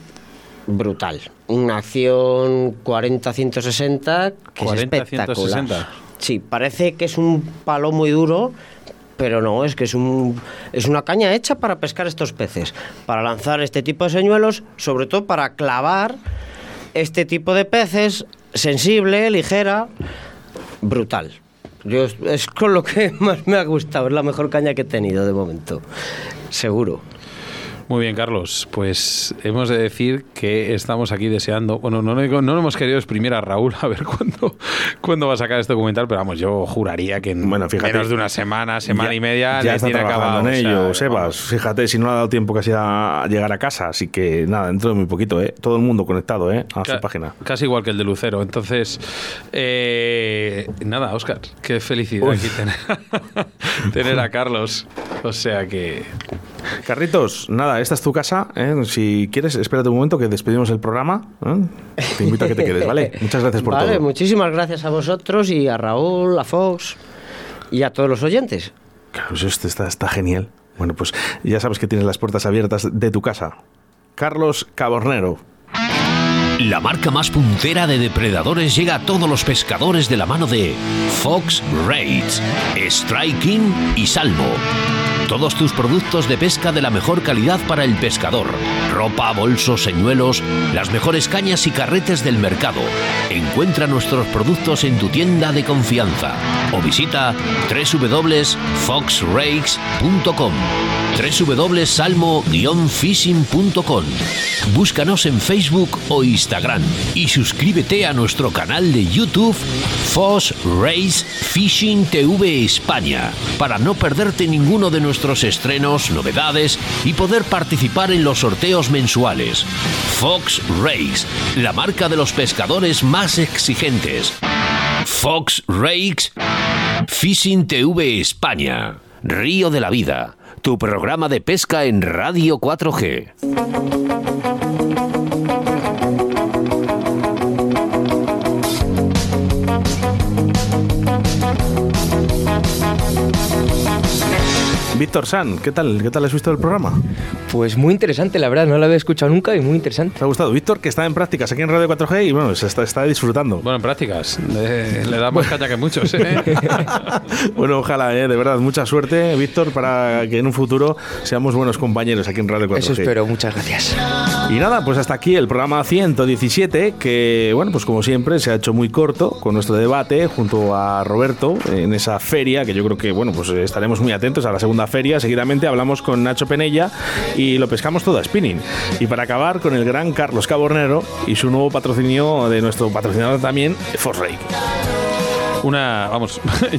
brutal. Una acción 40-160 que es espectacular. 40-160. Sí, parece que es un palo muy duro, pero no, es que es una caña hecha para pescar estos peces, para lanzar este tipo de señuelos, sobre todo para clavar este tipo de peces, sensible, ligera, brutal. Yo, es con lo que más me ha gustado, es la mejor caña que he tenido de momento, seguro. Muy bien, Carlos, pues hemos de decir que estamos aquí deseando... Bueno, no hemos querido exprimir a Raúl a ver cuándo va a sacar este documental, pero vamos, yo juraría que en menos de una semana y media... Ya está trabajando en ello, Sebas. Fíjate, si no le ha dado tiempo casi a llegar a casa, así que nada, dentro de muy poquito, todo el mundo conectado a su página. Casi igual que el de Lucero, entonces... nada, Óscar, qué felicidad aquí tener a Carlos, o sea que... Carlitos, nada, esta es tu casa, Si quieres, espérate un momento que despedimos el programa, Te invito a que te quedes, ¿vale? Muchas gracias por todo. Muchísimas gracias a vosotros y a Raúl, a Fox y a todos los oyentes. Carlos, esto está genial. Bueno, pues ya sabes que tienes las puertas abiertas de tu casa. Carlos Cabornero. La marca más puntera de depredadores llega a todos los pescadores de la mano de Fox Rage, Striking y Salmo. Todos tus productos de pesca de la mejor calidad para el pescador. Ropa, bolsos, señuelos, las mejores cañas y carretes del mercado. Encuentra nuestros productos en tu tienda de confianza o visita www.foxrakes.com, www.salmo-fishing.com. Búscanos en Facebook o Instagram y suscríbete a nuestro canal de YouTube Fox Race Fishing TV España para no perderte ninguno de nuestros estrenos, novedades y poder participar en los sorteos mensuales. Fox Race, la marca de los pescadores más exigentes. Fox Race Fishing TV España. Río de la Vida, tu programa de pesca en Radio 4G. Víctor San, ¿Qué tal has visto el programa? Pues muy interesante, la verdad, no lo había escuchado nunca y muy interesante. ¿Te ha gustado? Víctor, que está en prácticas aquí en Radio 4G y bueno, se está disfrutando. Bueno, en prácticas, le da más caña que muchos, Bueno, ojalá, de verdad, mucha suerte, Víctor, para que en un futuro seamos buenos compañeros aquí en Radio 4G. Eso espero, muchas gracias. Y nada, pues hasta aquí el programa 117, que bueno, pues como siempre se ha hecho muy corto con nuestro debate junto a Roberto en esa feria, que yo creo que bueno, pues estaremos muy atentos a la segunda feria. Seguidamente hablamos con Nacho Penella y lo pescamos todo a spinning, y para acabar con el gran Carlos Cabornero y su nuevo patrocinio de nuestro patrocinador también, Fox Rake.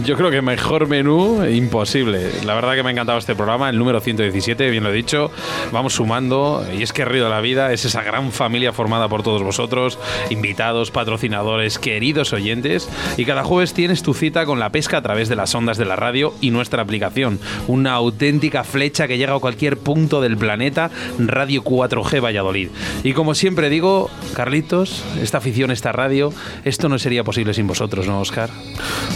Yo creo que mejor menú imposible. La verdad que me ha encantado este programa, el número 117, bien lo he dicho. Vamos sumando, y es que Río de la Vida es esa gran familia formada por todos vosotros, invitados, patrocinadores, queridos oyentes, y cada jueves tienes tu cita con la pesca a través de las ondas de la radio y nuestra aplicación, una auténtica flecha que llega a cualquier punto del planeta, Radio 4G Valladolid. Y como siempre digo, Carlitos, esta afición, esta radio, esto no sería posible sin vosotros, ¿no, Óscar?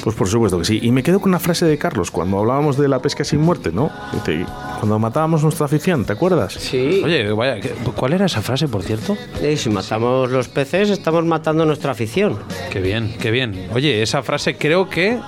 Pues por supuesto que sí. Y me quedo con una frase de Carlos cuando hablábamos de la pesca sin muerte, ¿no? Cuando matábamos nuestra afición, ¿te acuerdas? Sí. Oye, vaya, ¿cuál era esa frase, por cierto? Si matamos los peces, estamos matando nuestra afición. Qué bien, qué bien. Oye, esa frase creo que,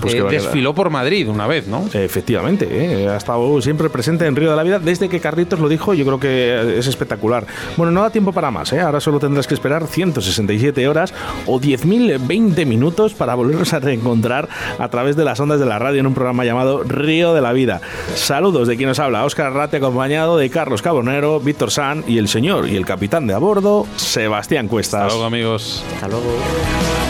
pues que desfiló por Madrid una vez, ¿no? Efectivamente, ha estado siempre presente en Río de la Vida desde que Carlitos lo dijo. Yo creo que es espectacular. Bueno, no da tiempo para más, Ahora solo tendrás que esperar 167 horas o 10.020 minutos para volvernos a reencontrar a través de las ondas de la radio en un programa llamado Río de la Vida. Saludos de quien nos habla, Óscar Arratia, acompañado de Carlos Cabornero, Víctor San y el señor y el capitán de a bordo, Sebastián Cuestas. Hasta luego, amigos. Hasta luego.